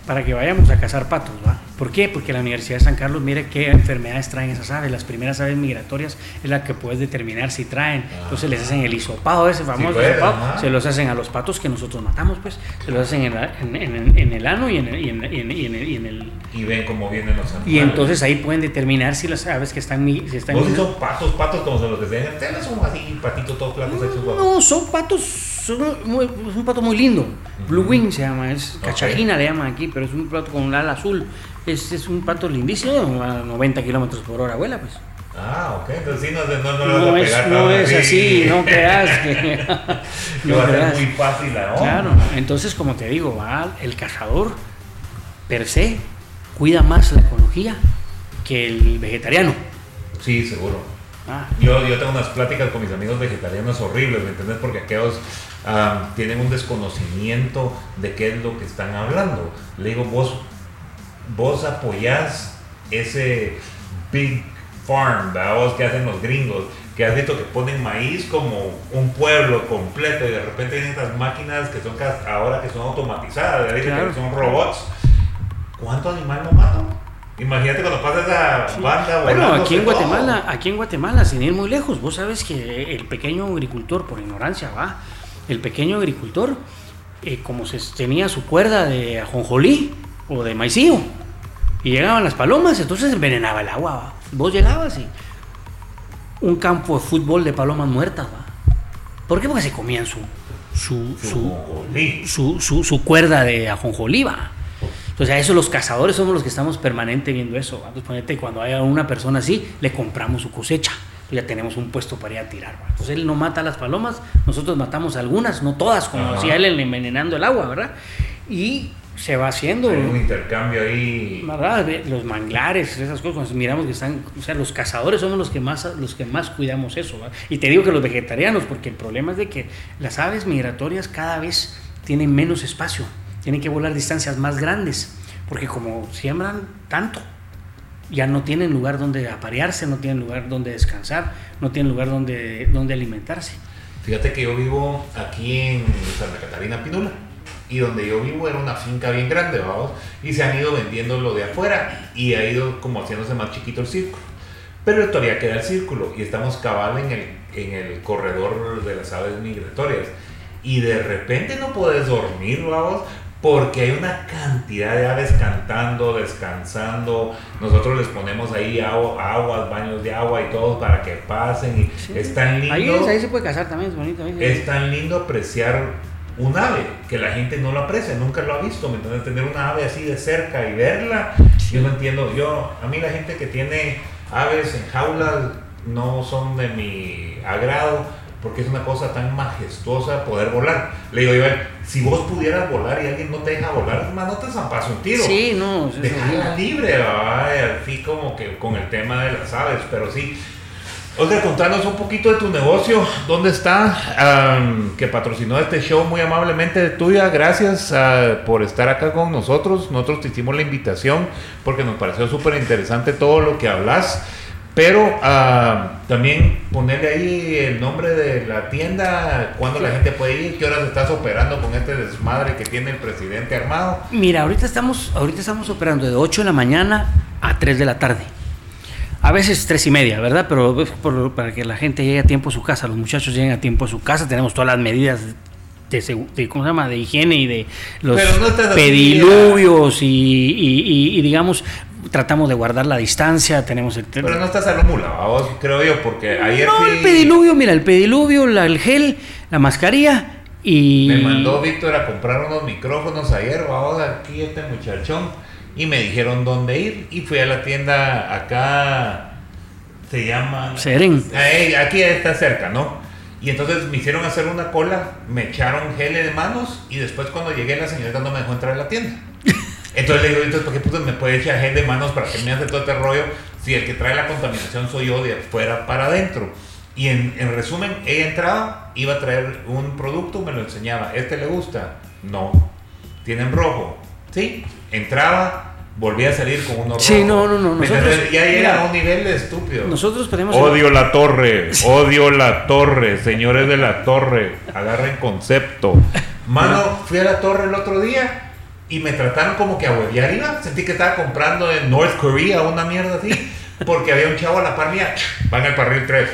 Para que vayamos a cazar patos, ¿va? ¿Por qué? Porque la Universidad de San Carlos, mire qué enfermedades traen esas aves. Las primeras aves migratorias es la que puedes determinar si traen. Ah, entonces les hacen el hisopado, ese famoso, sí, pues, hisopado, ajá, se los hacen a los patos que nosotros matamos, pues. Se los hacen en, la, en, en, en el ano y en, y, en, y, en, y, en, y en el... Y ven cómo vienen los animales. Y entonces ahí pueden determinar si las aves que están... Si están ¿Vos son patos, patos como se los decían? ¿Ustedes son así, patitos todos platos? No, no, son patos... Es un pato muy lindo, Blue Wing se llama, es cachajina, okay, le llaman aquí, pero es un pato con ala azul, es, es un pato lindísimo, a noventa kilómetros por hora vuela, pues. Ah, ok, entonces sí, no, no, no, no, es, no es así, no creas que... no va a ser muy fácil la onda. Claro, entonces como te digo, va, el cazador per se cuida más la ecología que el vegetariano. Sí, seguro. Ah. Yo, yo tengo unas pláticas con mis amigos vegetarianos horribles, ¿me entiendes? Porque aquellos um, tienen un desconocimiento de qué es lo que están hablando. Le digo, vos, vos apoyás ese Big Farm, ¿verdad?, que hacen los gringos, que has visto que ponen maíz como un pueblo completo y de repente vienen estas máquinas que son ahora que son automatizadas, claro, que son robots. ¿Cuánto animal no matan? Imagínate cuando pasas a banda. Bueno, aquí en Guatemala, todo. Aquí en Guatemala, sin ir muy lejos, vos sabes que el pequeño agricultor, por ignorancia, va, el pequeño agricultor, eh, como se tenía su cuerda de ajonjolí o de maicillo, y llegaban las palomas, entonces envenenaba el agua, va. Vos llegabas y un campo de fútbol de palomas muertas, va. ¿Por qué? Porque se comían su su su su, su, su, su cuerda de ajonjolí, va. O sea, eso los cazadores somos los que estamos permanente viendo eso, ¿va? Entonces, ponete, cuando haya una persona así, le compramos su cosecha. Ya tenemos un puesto para ir a tirar, ¿va? Entonces él no mata a las palomas, nosotros matamos algunas, no todas, como ajá, decía él, envenenando el agua, ¿verdad? Y se va haciendo... Hay un intercambio ahí... ¿verdad? Los manglares, esas cosas, cuando miramos que están... O sea, los cazadores somos los que más, los que más cuidamos eso, ¿va? Y te digo que los vegetarianos, porque el problema es de que las aves migratorias cada vez tienen menos espacio. tienen que volar distancias más grandes, porque como siembran tanto, ya no tienen lugar donde aparearse, no tienen lugar donde descansar, no tienen lugar donde, donde alimentarse. Fíjate que yo vivo aquí en Santa Catarina Pinula, y donde yo vivo era una finca bien grande, vamos, y se han ido vendiendo lo de afuera y ha ido como haciéndose más chiquito el círculo, pero todavía queda el círculo y estamos cabal en el, en el corredor de las aves migratorias, y de repente no podés dormir, vamos, porque hay una cantidad de aves cantando, descansando. Nosotros les ponemos ahí agua, aguas, baños de agua y todo para que pasen. Y sí, es tan lindo. Ahí, ahí se puede cazar también, es bonito. Ahí es tan lindo apreciar un ave que la gente no lo aprecia, nunca lo ha visto. ¿Me entiendes? Tener una ave así de cerca y verla, sí. Yo no entiendo. Yo, a mí la gente que tiene aves en jaulas no son de mi agrado, porque es una cosa tan majestuosa poder volar. Le digo, Iván, si vos pudieras volar y alguien no te deja volar, más no te zampas un tiro. Sí, no. Sí, Dejarla sí. libre, ¿verdad? Así como que con el tema de las aves, pero sí. Oscar, contanos un poquito de tu negocio, dónde está, um, que patrocinó este show muy amablemente de tuya. Gracias uh, por estar acá con nosotros. Nosotros te hicimos la invitación porque nos pareció súper interesante todo lo que hablas. Pero uh, también ponerle ahí el nombre de la tienda, cuándo la gente puede ir, qué horas estás operando con este desmadre que tiene el presidente armado. Mira, ahorita estamos ahorita estamos operando de ocho de la mañana a tres de la tarde. A veces tres y media, ¿verdad? Pero por, para que la gente llegue a tiempo a su casa, los muchachos lleguen a tiempo a su casa, tenemos todas las medidas de, de, ¿cómo se llama? De higiene y de los no pediluvios y, y, y, y digamos... Tratamos de guardar la distancia, tenemos el... Pero no estás a lo mula, vos, creo yo, porque ayer... No, fui... el pediluvio, mira, el pediluvio, la, el gel, la mascarilla y... Me mandó Víctor a comprar unos micrófonos ayer, vamos, aquí este muchachón, y me dijeron dónde ir, y fui a la tienda acá, se llama... Seren. Ahí, aquí está cerca, ¿no? Y entonces me hicieron hacer una cola, me echaron gel de manos, y después cuando llegué la señorita no me dejó entrar a la tienda. Entonces le digo, entonces, ¿por qué puto me puede echar gel de manos para que me hace todo este rollo? Si el que trae la contaminación soy yo de afuera para adentro. Y en, en resumen, ella entraba, iba a traer un producto, me lo enseñaba. ¿Este le gusta? No. ¿Tienen rojo? Sí. Entraba, volvía a salir con uno rojo. Sí, no, no, no. Nosotros, ya llega a un nivel de estúpido. Nosotros tenemos... Odio el... la torre, odio la torre, señores de la torre, agarren concepto. Mano, fui a la torre el otro día... Y me trataron como que a huevear iba. Sentí que estaba comprando en North Korea una mierda así. Porque había un chavo a la par mía. Van al carril tres.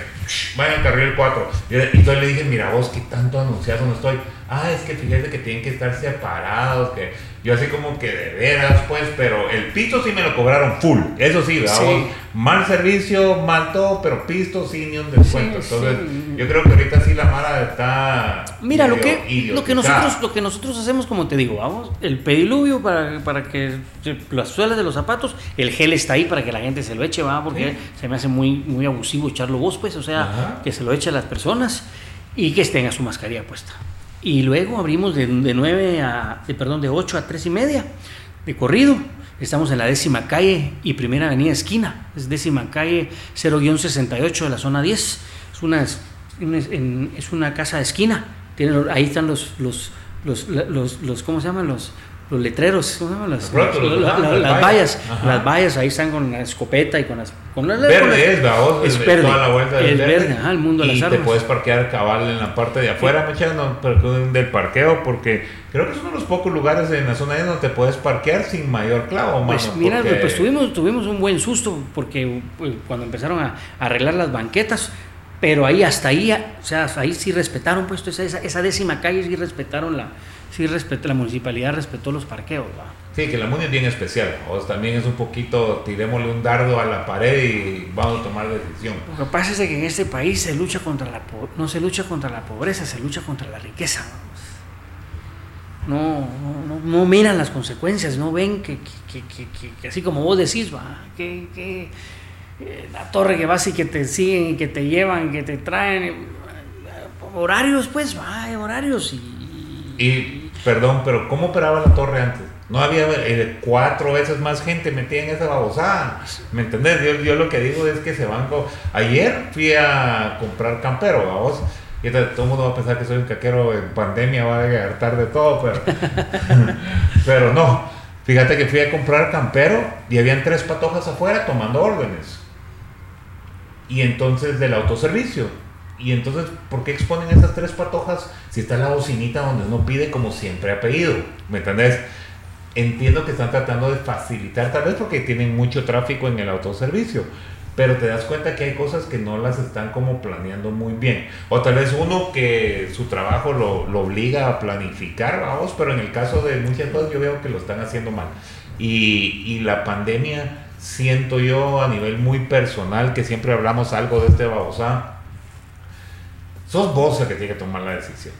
Van al carril cuatro. Y entonces le dije, mira vos, ¿qué tanto anunciado no estoy? Ah, es que fíjate que tienen que estar separados. Que yo así como que de veras, pues. Pero el pisto sí me lo cobraron full. Eso sí, ¿verdad? Sí. Mal servicio, mal todo. Pero pisto sí, ni un descuento. Sí, entonces sí. Yo creo que ahorita sí la mara está... Mira, lo que, lo que nosotros lo que nosotros hacemos, como te digo, vamos, el pediluvio para, para que las suelas de los zapatos, el gel está ahí para que la gente se lo eche, va, porque sí. Se me hace muy, muy abusivo echarlo vos, pues, o sea, ajá, que se lo eche a las personas y que tenga su mascarilla puesta. Y luego abrimos de, de nueve a, de, perdón, de ocho a tres y media de corrido. Estamos en la décima calle y primera avenida esquina, es décima calle cero sesenta y ocho de la zona diez, es una, es, en, es una casa de esquina. Tienen, ahí están los los, los, los, los, los, ¿cómo se llaman? Los, los letreros, ¿cómo se llaman? Las, Roto, los, la, la, las vallas, ajá, las vallas, ahí están con la escopeta y con las... Con las verde con las, es, la voz, es verde, toda la vuelta es verde, verde. Ajá, el mundo de las armas. Y te puedes parquear cabal en la parte de afuera, sí. Muchachos, no, del parqueo, porque creo que es uno de los pocos lugares en la zona de donde te puedes parquear sin mayor clavo, pues, mano. Mira, porque... pues tuvimos, tuvimos un buen susto, porque pues, cuando empezaron a, a arreglar las banquetas, pero ahí hasta ahí, o sea, ahí sí respetaron, pues esa, esa décima calle sí respetaron la, sí respet, la municipalidad respetó los parqueos, ¿va? Sí, que la muni es bien especial, o sea, también es un poquito, tirémosle un dardo a la pared y vamos a tomar decisión. Lo que pasa es que en este país se lucha contra la, no se lucha contra la pobreza, se lucha contra la riqueza. No, no, no, no miran las consecuencias, no ven que, que, que, que, que así como vos decís, va, que, que la torre que vas y que te siguen y que te llevan, que te traen horarios, pues va, horarios y... y perdón, pero ¿cómo operaba la torre antes? No había eh, cuatro veces más gente metida en esa babosada, ¿me entendés? Yo, yo lo que digo es que se van... Ayer fui a comprar campero, babos, Y entonces todo el mundo va a pensar que soy un caquero en pandemia, va a hartar de todo, pero... pero no. Fíjate que fui a comprar campero y habían tres patojas afuera tomando órdenes. Y entonces del autoservicio. Y entonces, ¿por qué exponen esas tres patojas si está la bocinita donde uno pide como siempre ha pedido? ¿Me entendés? Entiendo que están tratando de facilitar, tal vez porque tienen mucho tráfico en el autoservicio, pero te das cuenta que hay cosas que no las están como planeando muy bien. O tal vez uno que su trabajo lo, lo obliga a planificar, vamos, pero en el caso de muchas cosas yo veo que lo están haciendo mal. Y, y la pandemia, siento yo a nivel muy personal, que siempre hablamos algo de este babosá, sos vos el que tiene que tomar la decisión.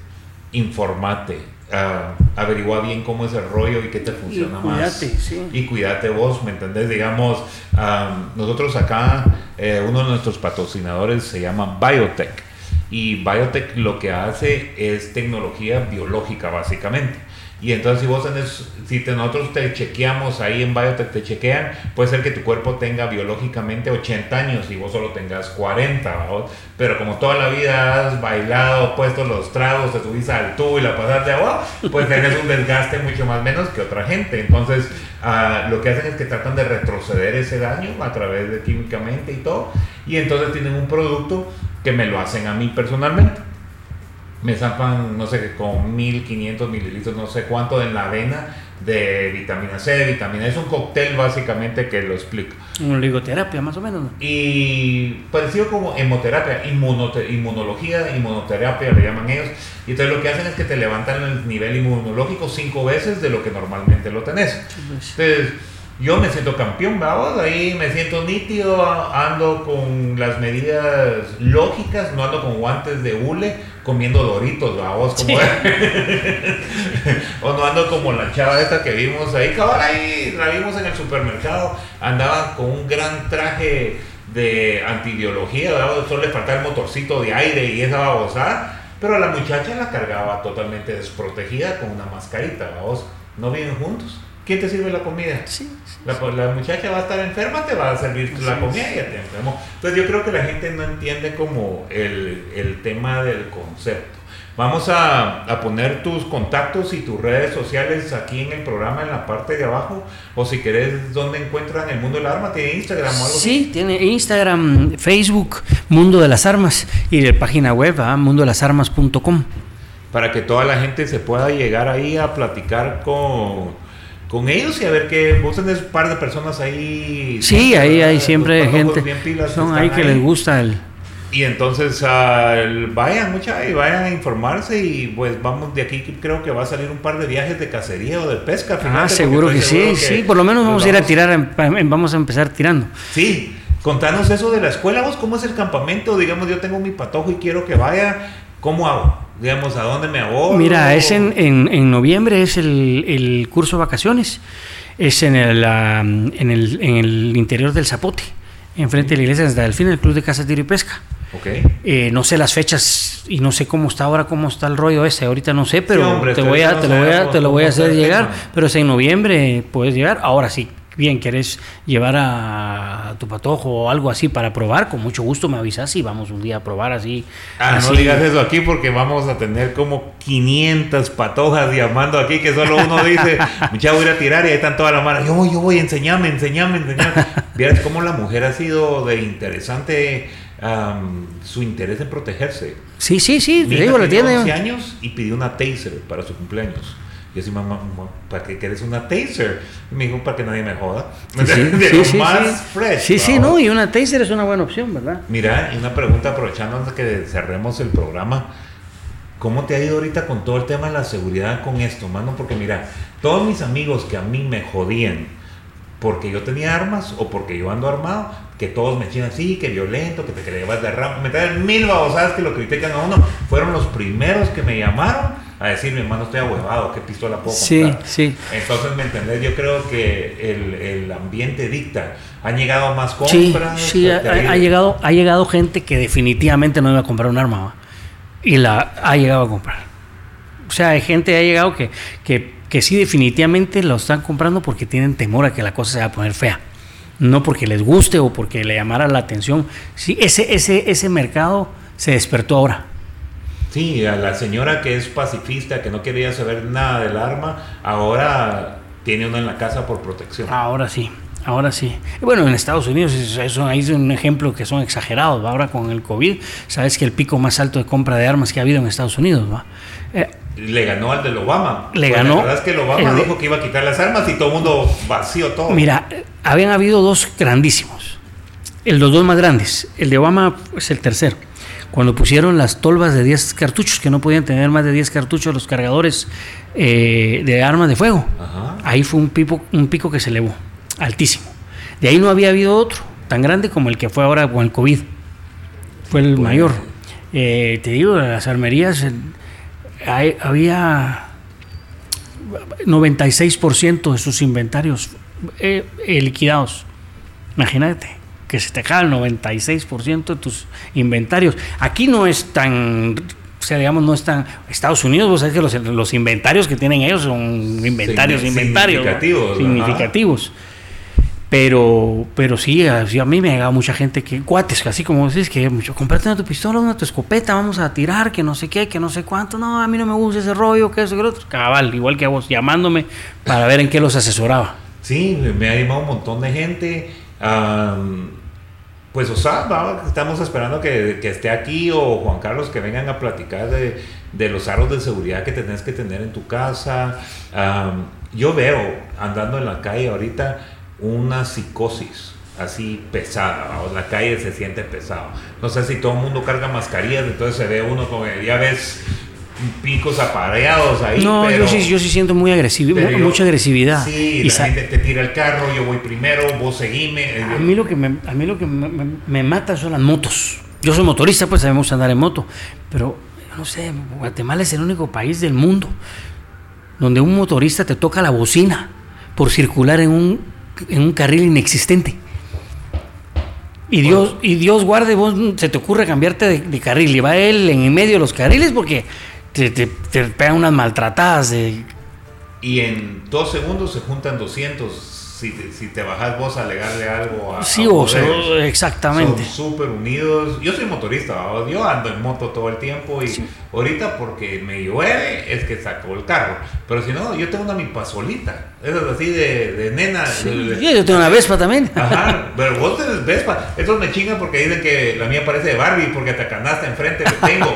Informate, uh, averigua bien cómo es el rollo y qué te funciona y cuídate, más. Sí. Y cuídate vos, ¿me entendés? Digamos, um, nosotros acá, eh, uno de nuestros patrocinadores se llama Biotech. Y Biotech lo que hace es tecnología biológica, básicamente. Y entonces si vos tenés, si te, nosotros te chequeamos ahí en Biotech, te chequean, puede ser que tu cuerpo tenga biológicamente ochenta años y vos solo tengas cuarenta, ¿verdad? Pero como toda la vida has bailado, puesto los tragos, te subís al tubo y la pasás de agua, pues tenés un desgaste mucho más menos que otra gente. Entonces uh, lo que hacen es que tratan de retroceder ese daño a través de químicamente y todo, y entonces tienen un producto que me lo hacen a mí personalmente. Me zampan, no sé, con mil quinientos mililitros, no sé cuánto, en la avena de vitamina C, de vitamina... Es un cóctel básicamente que lo explico. Oligoterapia, más o menos. Y parecido como hemoterapia, inmunote- inmunología, inmunoterapia le llaman ellos. Y entonces lo que hacen es que te levantan el nivel inmunológico cinco veces de lo que normalmente lo tenés. Entonces... yo me siento campeón, vamos, ahí me siento nítido, ando con las medidas lógicas, no ando con guantes de hule comiendo Doritos, vamos, como sí. O no ando como la chava esta que vimos ahí, que ahora ahí la vimos en el supermercado, andaba con un gran traje de antibiología, ¿verdad? Solo le faltaba el motorcito de aire y esa babosada, pero la muchacha la cargaba totalmente desprotegida con una mascarita, vamos, no viven juntos. ¿Quién te sirve la comida? Sí, sí, la, sí. La muchacha va a estar enferma, te va a servir sí, la comida sí. Y ya te enfermo. Entonces yo creo que la gente no entiende como el, el tema del concepto. Vamos a, a poner tus contactos y tus redes sociales aquí en el programa, en la parte de abajo. O si querés, ¿dónde encuentran el Mundo de las Armas? ¿Tiene Instagram o algo? Sí, tiene Instagram, Facebook, Mundo de las Armas. Y la página web, ¿eh? mundo de las armas punto com. Para que toda la gente se pueda llegar ahí a platicar con... con ellos y a ver que vos tenés un par de personas ahí. Sí, ¿sabes? Ahí hay siempre gente. Son ahí que ahí. Les gusta el. Y entonces uh, vayan, mucha, y vayan a informarse y pues vamos de aquí. Creo que va a salir un par de viajes de cacería o de pesca. Fíjate, ah, seguro que seguro sí, que sí. Por lo menos vamos, vamos a ir a tirar, vamos a empezar tirando. Sí, contanos eso de la escuela. Vos, ¿cómo es el campamento? Digamos, yo tengo mi patojo y quiero que vaya. ¿Cómo hago? Digamos, ¿a dónde me abono? Mira, es en, en, en noviembre, es el, el curso vacaciones, es en el, um, en, el, en el interior del Zapote, enfrente de la iglesia de Santa Delfina, el Club de Caza, Tiro y Pesca. Okay. Eh, no sé las fechas y no sé cómo está ahora, cómo está el rollo ese, ahorita no sé, pero sí, hombre, te, voy a, te, lo voy a, te lo voy a hacer llegar, pero es en noviembre, puedes llegar, ahora sí. Bien, ¿querés llevar a tu patojo o algo así para probar? Con mucho gusto me avisas y vamos un día a probar así. Ah, así. No digas eso aquí porque vamos a tener como quinientas patojas llamando aquí que solo uno dice, muchacho, voy a ir a tirar y ahí están todas las manos. Yo, yo voy, enseñame, enseñame, enseñame. Vieras cómo la mujer ha sido de interesante... Um, su interés en protegerse. Sí, sí, sí, te digo, la tiene. once años y pidió una taser para su cumpleaños. Yo decía, mamá, ¿para qué querés una taser? Y me dijo, para que nadie me joda. Sí, sí, sí, más sí. Fresh, sí, sí, no, y una taser es una buena opción, ¿verdad? Mira, y una pregunta aprovechando antes que cerremos el programa. ¿Cómo te ha ido ahorita con todo el tema de la seguridad con esto, mano? Porque mira, todos mis amigos que a mí me jodían porque yo tenía armas o porque yo ando armado, que todos me chinan así, que violento, que te que le llevas de ramo, me traen mil babosadas que lo critican a uno, fueron los primeros que me llamaron a decir, mi hermano, estoy ahuevado, ¿qué pistola puedo comprar? Sí, sí. Entonces, ¿me entendés? Yo creo que el, el ambiente dicta. ¿Han llegado más compras? Sí, sí, ha, ha, llegado, ha llegado gente que definitivamente no iba a comprar un arma, ¿va? Y la ha llegado a comprar. O sea, hay gente que ha llegado que, que, que sí definitivamente lo están comprando porque tienen temor a que la cosa se va a poner fea. No porque les guste o porque le llamara la atención. Sí, ese, ese, ese mercado se despertó ahora. Sí, a la señora que es pacifista, que no quería saber nada del arma, ahora tiene uno en la casa por protección. Ahora sí, ahora sí. Bueno, en Estados Unidos, eso ahí es un ejemplo que son exagerados, ¿va? Ahora con el COVID, sabes que el pico más alto de compra de armas que ha habido en Estados Unidos, ¿va? Eh, Le ganó al del Obama. Le ganó. La verdad es que el Obama el... dijo que iba a quitar las armas y todo el mundo vació todo. Mira, habían habido dos grandísimos. Los dos más grandes. El de Obama es el tercero. Cuando pusieron las tolvas de diez cartuchos, que no podían tener más de diez cartuchos los cargadores eh, de armas de fuego. Ajá. Ahí fue un pico, un pico que se elevó, altísimo. De ahí no había habido otro tan grande como el que fue ahora con el COVID. Fue el bueno. mayor. Eh, te digo, las armerías... El, Hay, había noventa y seis por ciento de sus inventarios eh, eh, liquidados. Imagínate que se te acaba el noventa y seis por ciento de tus inventarios. Aquí no es tan, o sea, digamos, no es tan... Estados Unidos, vos sabés que los, los inventarios que tienen ellos son inventarios, Sign- inventarios significativos, ¿no? significativos. Pero, pero sí, a mí me llegaba mucha gente que, cuates, así como decís, que mucho, comprate una tu pistola, una tu escopeta, vamos a tirar, que no sé qué, que no sé cuánto, no, a mí no me gusta ese rollo, que eso, que lo otro. Cabal, igual que a vos, llamándome para ver en qué los asesoraba. Sí, me ha llamado un montón de gente. Um, pues, o sea, estamos esperando que, que esté aquí o Juan Carlos, que vengan a platicar de, de los aros de seguridad que tenés que tener en tu casa. Um, yo veo, andando en la calle ahorita, una psicosis así pesada, ¿no? La calle se siente pesado, no sé si todo el mundo carga mascarillas, entonces se ve uno con el, ya ves picos apareados ahí. No, pero, yo, sí, yo sí siento muy agresivo, yo, mucha agresividad. Sí, y la sa- gente te tira el carro, yo voy primero, vos seguime. A mí lo que me, a mí lo que me, me, me mata son las motos. Yo soy motorista, pues sabemos andar en moto, pero no sé, Guatemala es el único país del mundo donde un motorista te toca la bocina por circular en un en un carril inexistente. Y Dios, bueno. y Dios guarde, vos se te ocurre cambiarte de, de carril y va él en medio de los carriles porque te, te, te pegan unas maltratadas de... Y en dos segundos se juntan doscientos si te, si te bajas vos a alegarle algo a... Sí, a o sea, exactamente. Son súper unidos. Yo soy motorista, ¿no? Yo ando en moto todo el tiempo y sí. Ahorita porque me llueve es que saco el carro. Pero si no, yo tengo una mi pasolita. Esas así de, de nena. Sí, de, de, yo tengo una Vespa también. Ajá, pero vos tenés Vespa. Estos me chingan porque dicen que la mía parece de Barbie porque hasta canasta enfrente que tengo.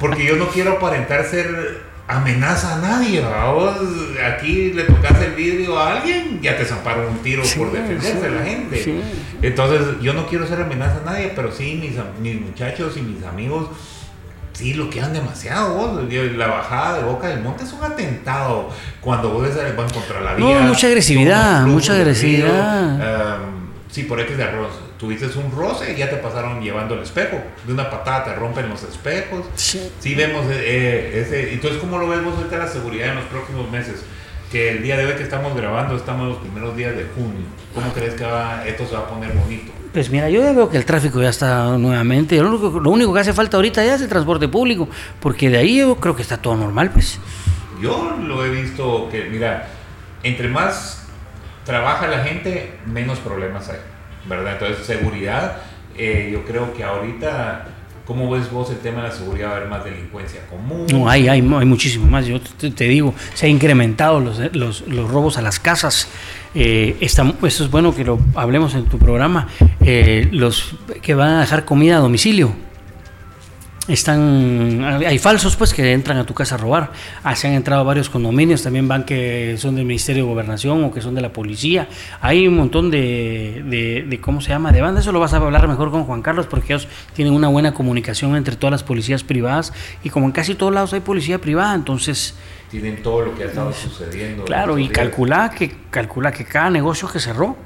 Porque yo no quiero aparentar ser... amenaza a nadie, vos aquí le tocas el vidrio a alguien, ya te zamparon un tiro sí, por defenderse sí, la gente. Sí. Entonces, yo no quiero ser amenaza a nadie, pero sí, mis, mis muchachos y mis amigos, sí, lo quedan demasiado, vos. La bajada de Boca del Monte es un atentado cuando vos van contra la vía. No, mucha agresividad, mucha agresividad. Um, sí, por X de arroz. Tuviste un roce y ya te pasaron llevando el espejo. De una patada te rompen los espejos. Sí, sí vemos eh, ese... Entonces, ¿cómo lo vemos ahorita la seguridad en los próximos meses? Que el día de hoy que estamos grabando, estamos en los primeros días de junio. ¿Cómo crees que va, esto se va a poner bonito? Pues mira, yo ya veo que el tráfico ya está nuevamente. Lo único, lo único que hace falta ahorita ya es el transporte público. Porque de ahí yo creo que está todo normal, pues. Yo lo he visto que, mira, entre más trabaja la gente, menos problemas hay. ¿Verdad? Entonces, seguridad, eh, yo creo que ahorita, ¿cómo ves vos el tema de la seguridad? ¿Va a haber más delincuencia común? No, hay, hay, hay muchísimo más. Yo te, te digo, se han incrementado los, los, los robos a las casas. Eh, está, eso es bueno que lo hablemos en tu programa. Eh, los que van a dejar comida a domicilio. Están, hay falsos pues que entran a tu casa a robar. Ah, se han entrado varios condominios, también van que son del Ministerio de Gobernación o que son de la policía. Hay un montón de, de, de ¿cómo se llama? De banda. Eso lo vas a hablar mejor con Juan Carlos porque ellos tienen una buena comunicación entre todas las policías privadas y como en casi todos lados hay policía privada, entonces... Tienen todo lo que ha estado sucediendo. Claro, y calcula que, calcula que cada negocio que cerró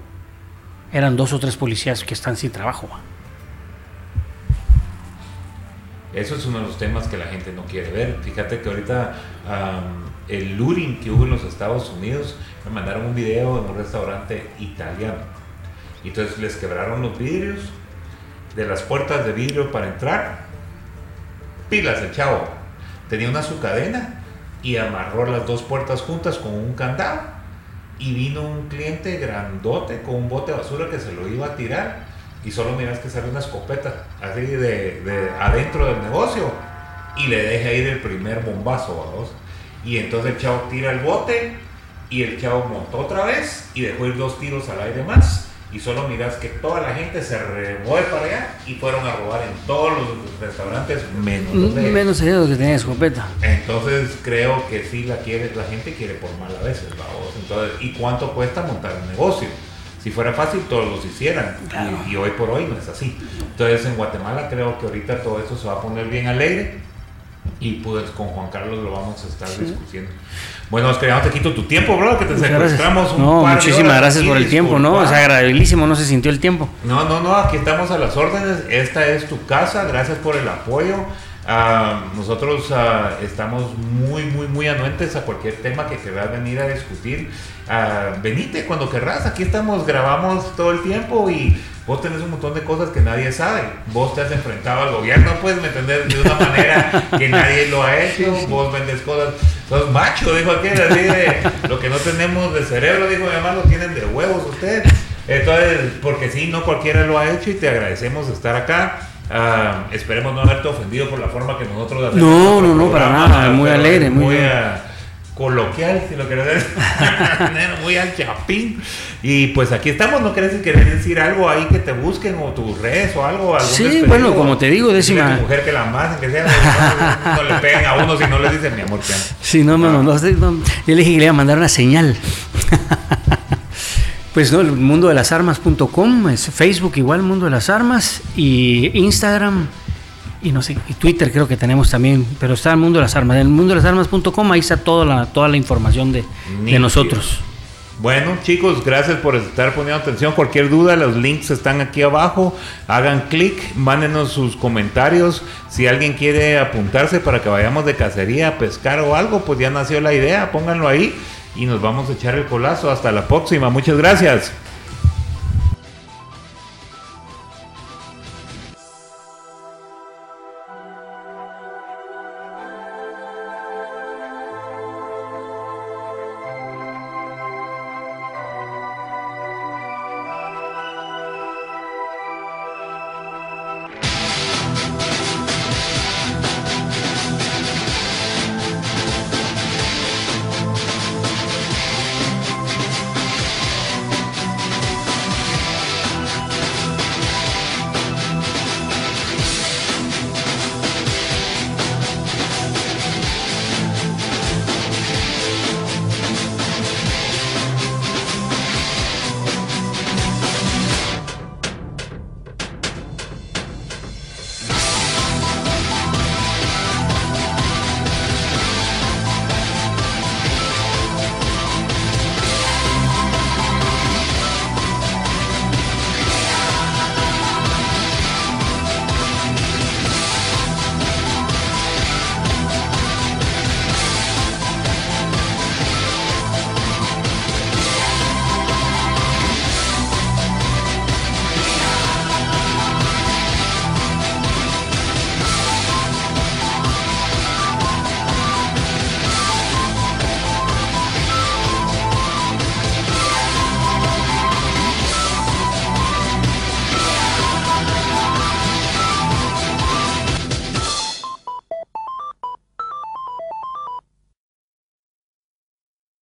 eran dos o tres policías que están sin trabajo. Eso es uno de los temas que la gente no quiere ver. Fíjate que ahorita um, el looting que hubo en los Estados Unidos, me mandaron un video de un restaurante italiano. Entonces les quebraron los vidrios de las puertas de vidrio para entrar. Pilas el chavo. Tenía una su cadena y amarró las dos puertas juntas con un candado. Y vino un cliente grandote con un bote de basura que se lo iba a tirar. Y solo miras que sale una escopeta así de, de adentro del negocio y le deja ir el primer bombazo, ¿vamos? Y entonces el chavo tira el bote y el chavo montó otra vez y dejó ir dos tiros al aire más, y solo miras que toda la gente se remueve para allá y fueron a robar en todos los restaurantes menos los de menos allá los que tenían escopeta. Entonces creo que sí la quiere, la gente quiere por mal a veces, ¿vamos? Entonces, ¿y cuánto cuesta montar un negocio? Si fuera fácil, todos los hicieran. Claro. Y, y hoy por hoy no es así. Entonces, en Guatemala creo que ahorita todo esto se va a poner bien alegre. Y pues con Juan Carlos lo vamos a estar sí. discutiendo. Bueno, Oscar, ya no te quito tu tiempo, bro, que te muchas secuestramos. Un no, par muchísimas gracias por el tiempo, ¿no? Es agradabilísimo, no se sintió el tiempo. No, no, no, aquí estamos a las órdenes. Esta es tu casa, gracias por el apoyo. Uh, nosotros uh, estamos muy, muy, muy anuentes a cualquier tema que querrás venir a discutir. Uh, venite cuando querrás, aquí estamos, grabamos todo el tiempo y vos tenés un montón de cosas que nadie sabe. Vos te has enfrentado al gobierno, pues, ¿me entendés? De una manera que nadie lo ha hecho. Vos vendes cosas, sos macho, dijo aquel, así de lo que no tenemos de cerebro, dijo mi mamá, lo tienen de huevos ustedes. Entonces, porque sí, no cualquiera lo ha hecho y te agradecemos estar acá. Uh, esperemos no haberte ofendido por la forma que nosotros hacemos. No, no, no, para nada, muy alegre, muy, muy uh, coloquial, si lo querés decir, muy al chapín. Y pues aquí estamos, ¿no querés decir algo ahí que te busquen o tus redes o algo? Sí, bueno, como te digo, décima. Mujer que la más, que sea, no, no, no le peguen a uno si no le dicen mi amor. Que si no me no, mandaste, no, yo le dije que le iba a mandar una señal. Pues no, el mundo de las armas punto com, es Facebook igual, Mundo de las Armas, y Instagram, y no sé, y Twitter creo que tenemos también, pero está el Mundo de las Armas, el mundo de las armas punto com, ahí está toda la, toda la información de, de nosotros. Bueno, chicos, gracias por estar poniendo atención. Cualquier duda, los links están aquí abajo. Hagan clic, mándenos sus comentarios. Si alguien quiere apuntarse para que vayamos de cacería a pescar o algo, pues ya nació la idea, pónganlo ahí y nos vamos a echar el colazo. Hasta la próxima, muchas gracias.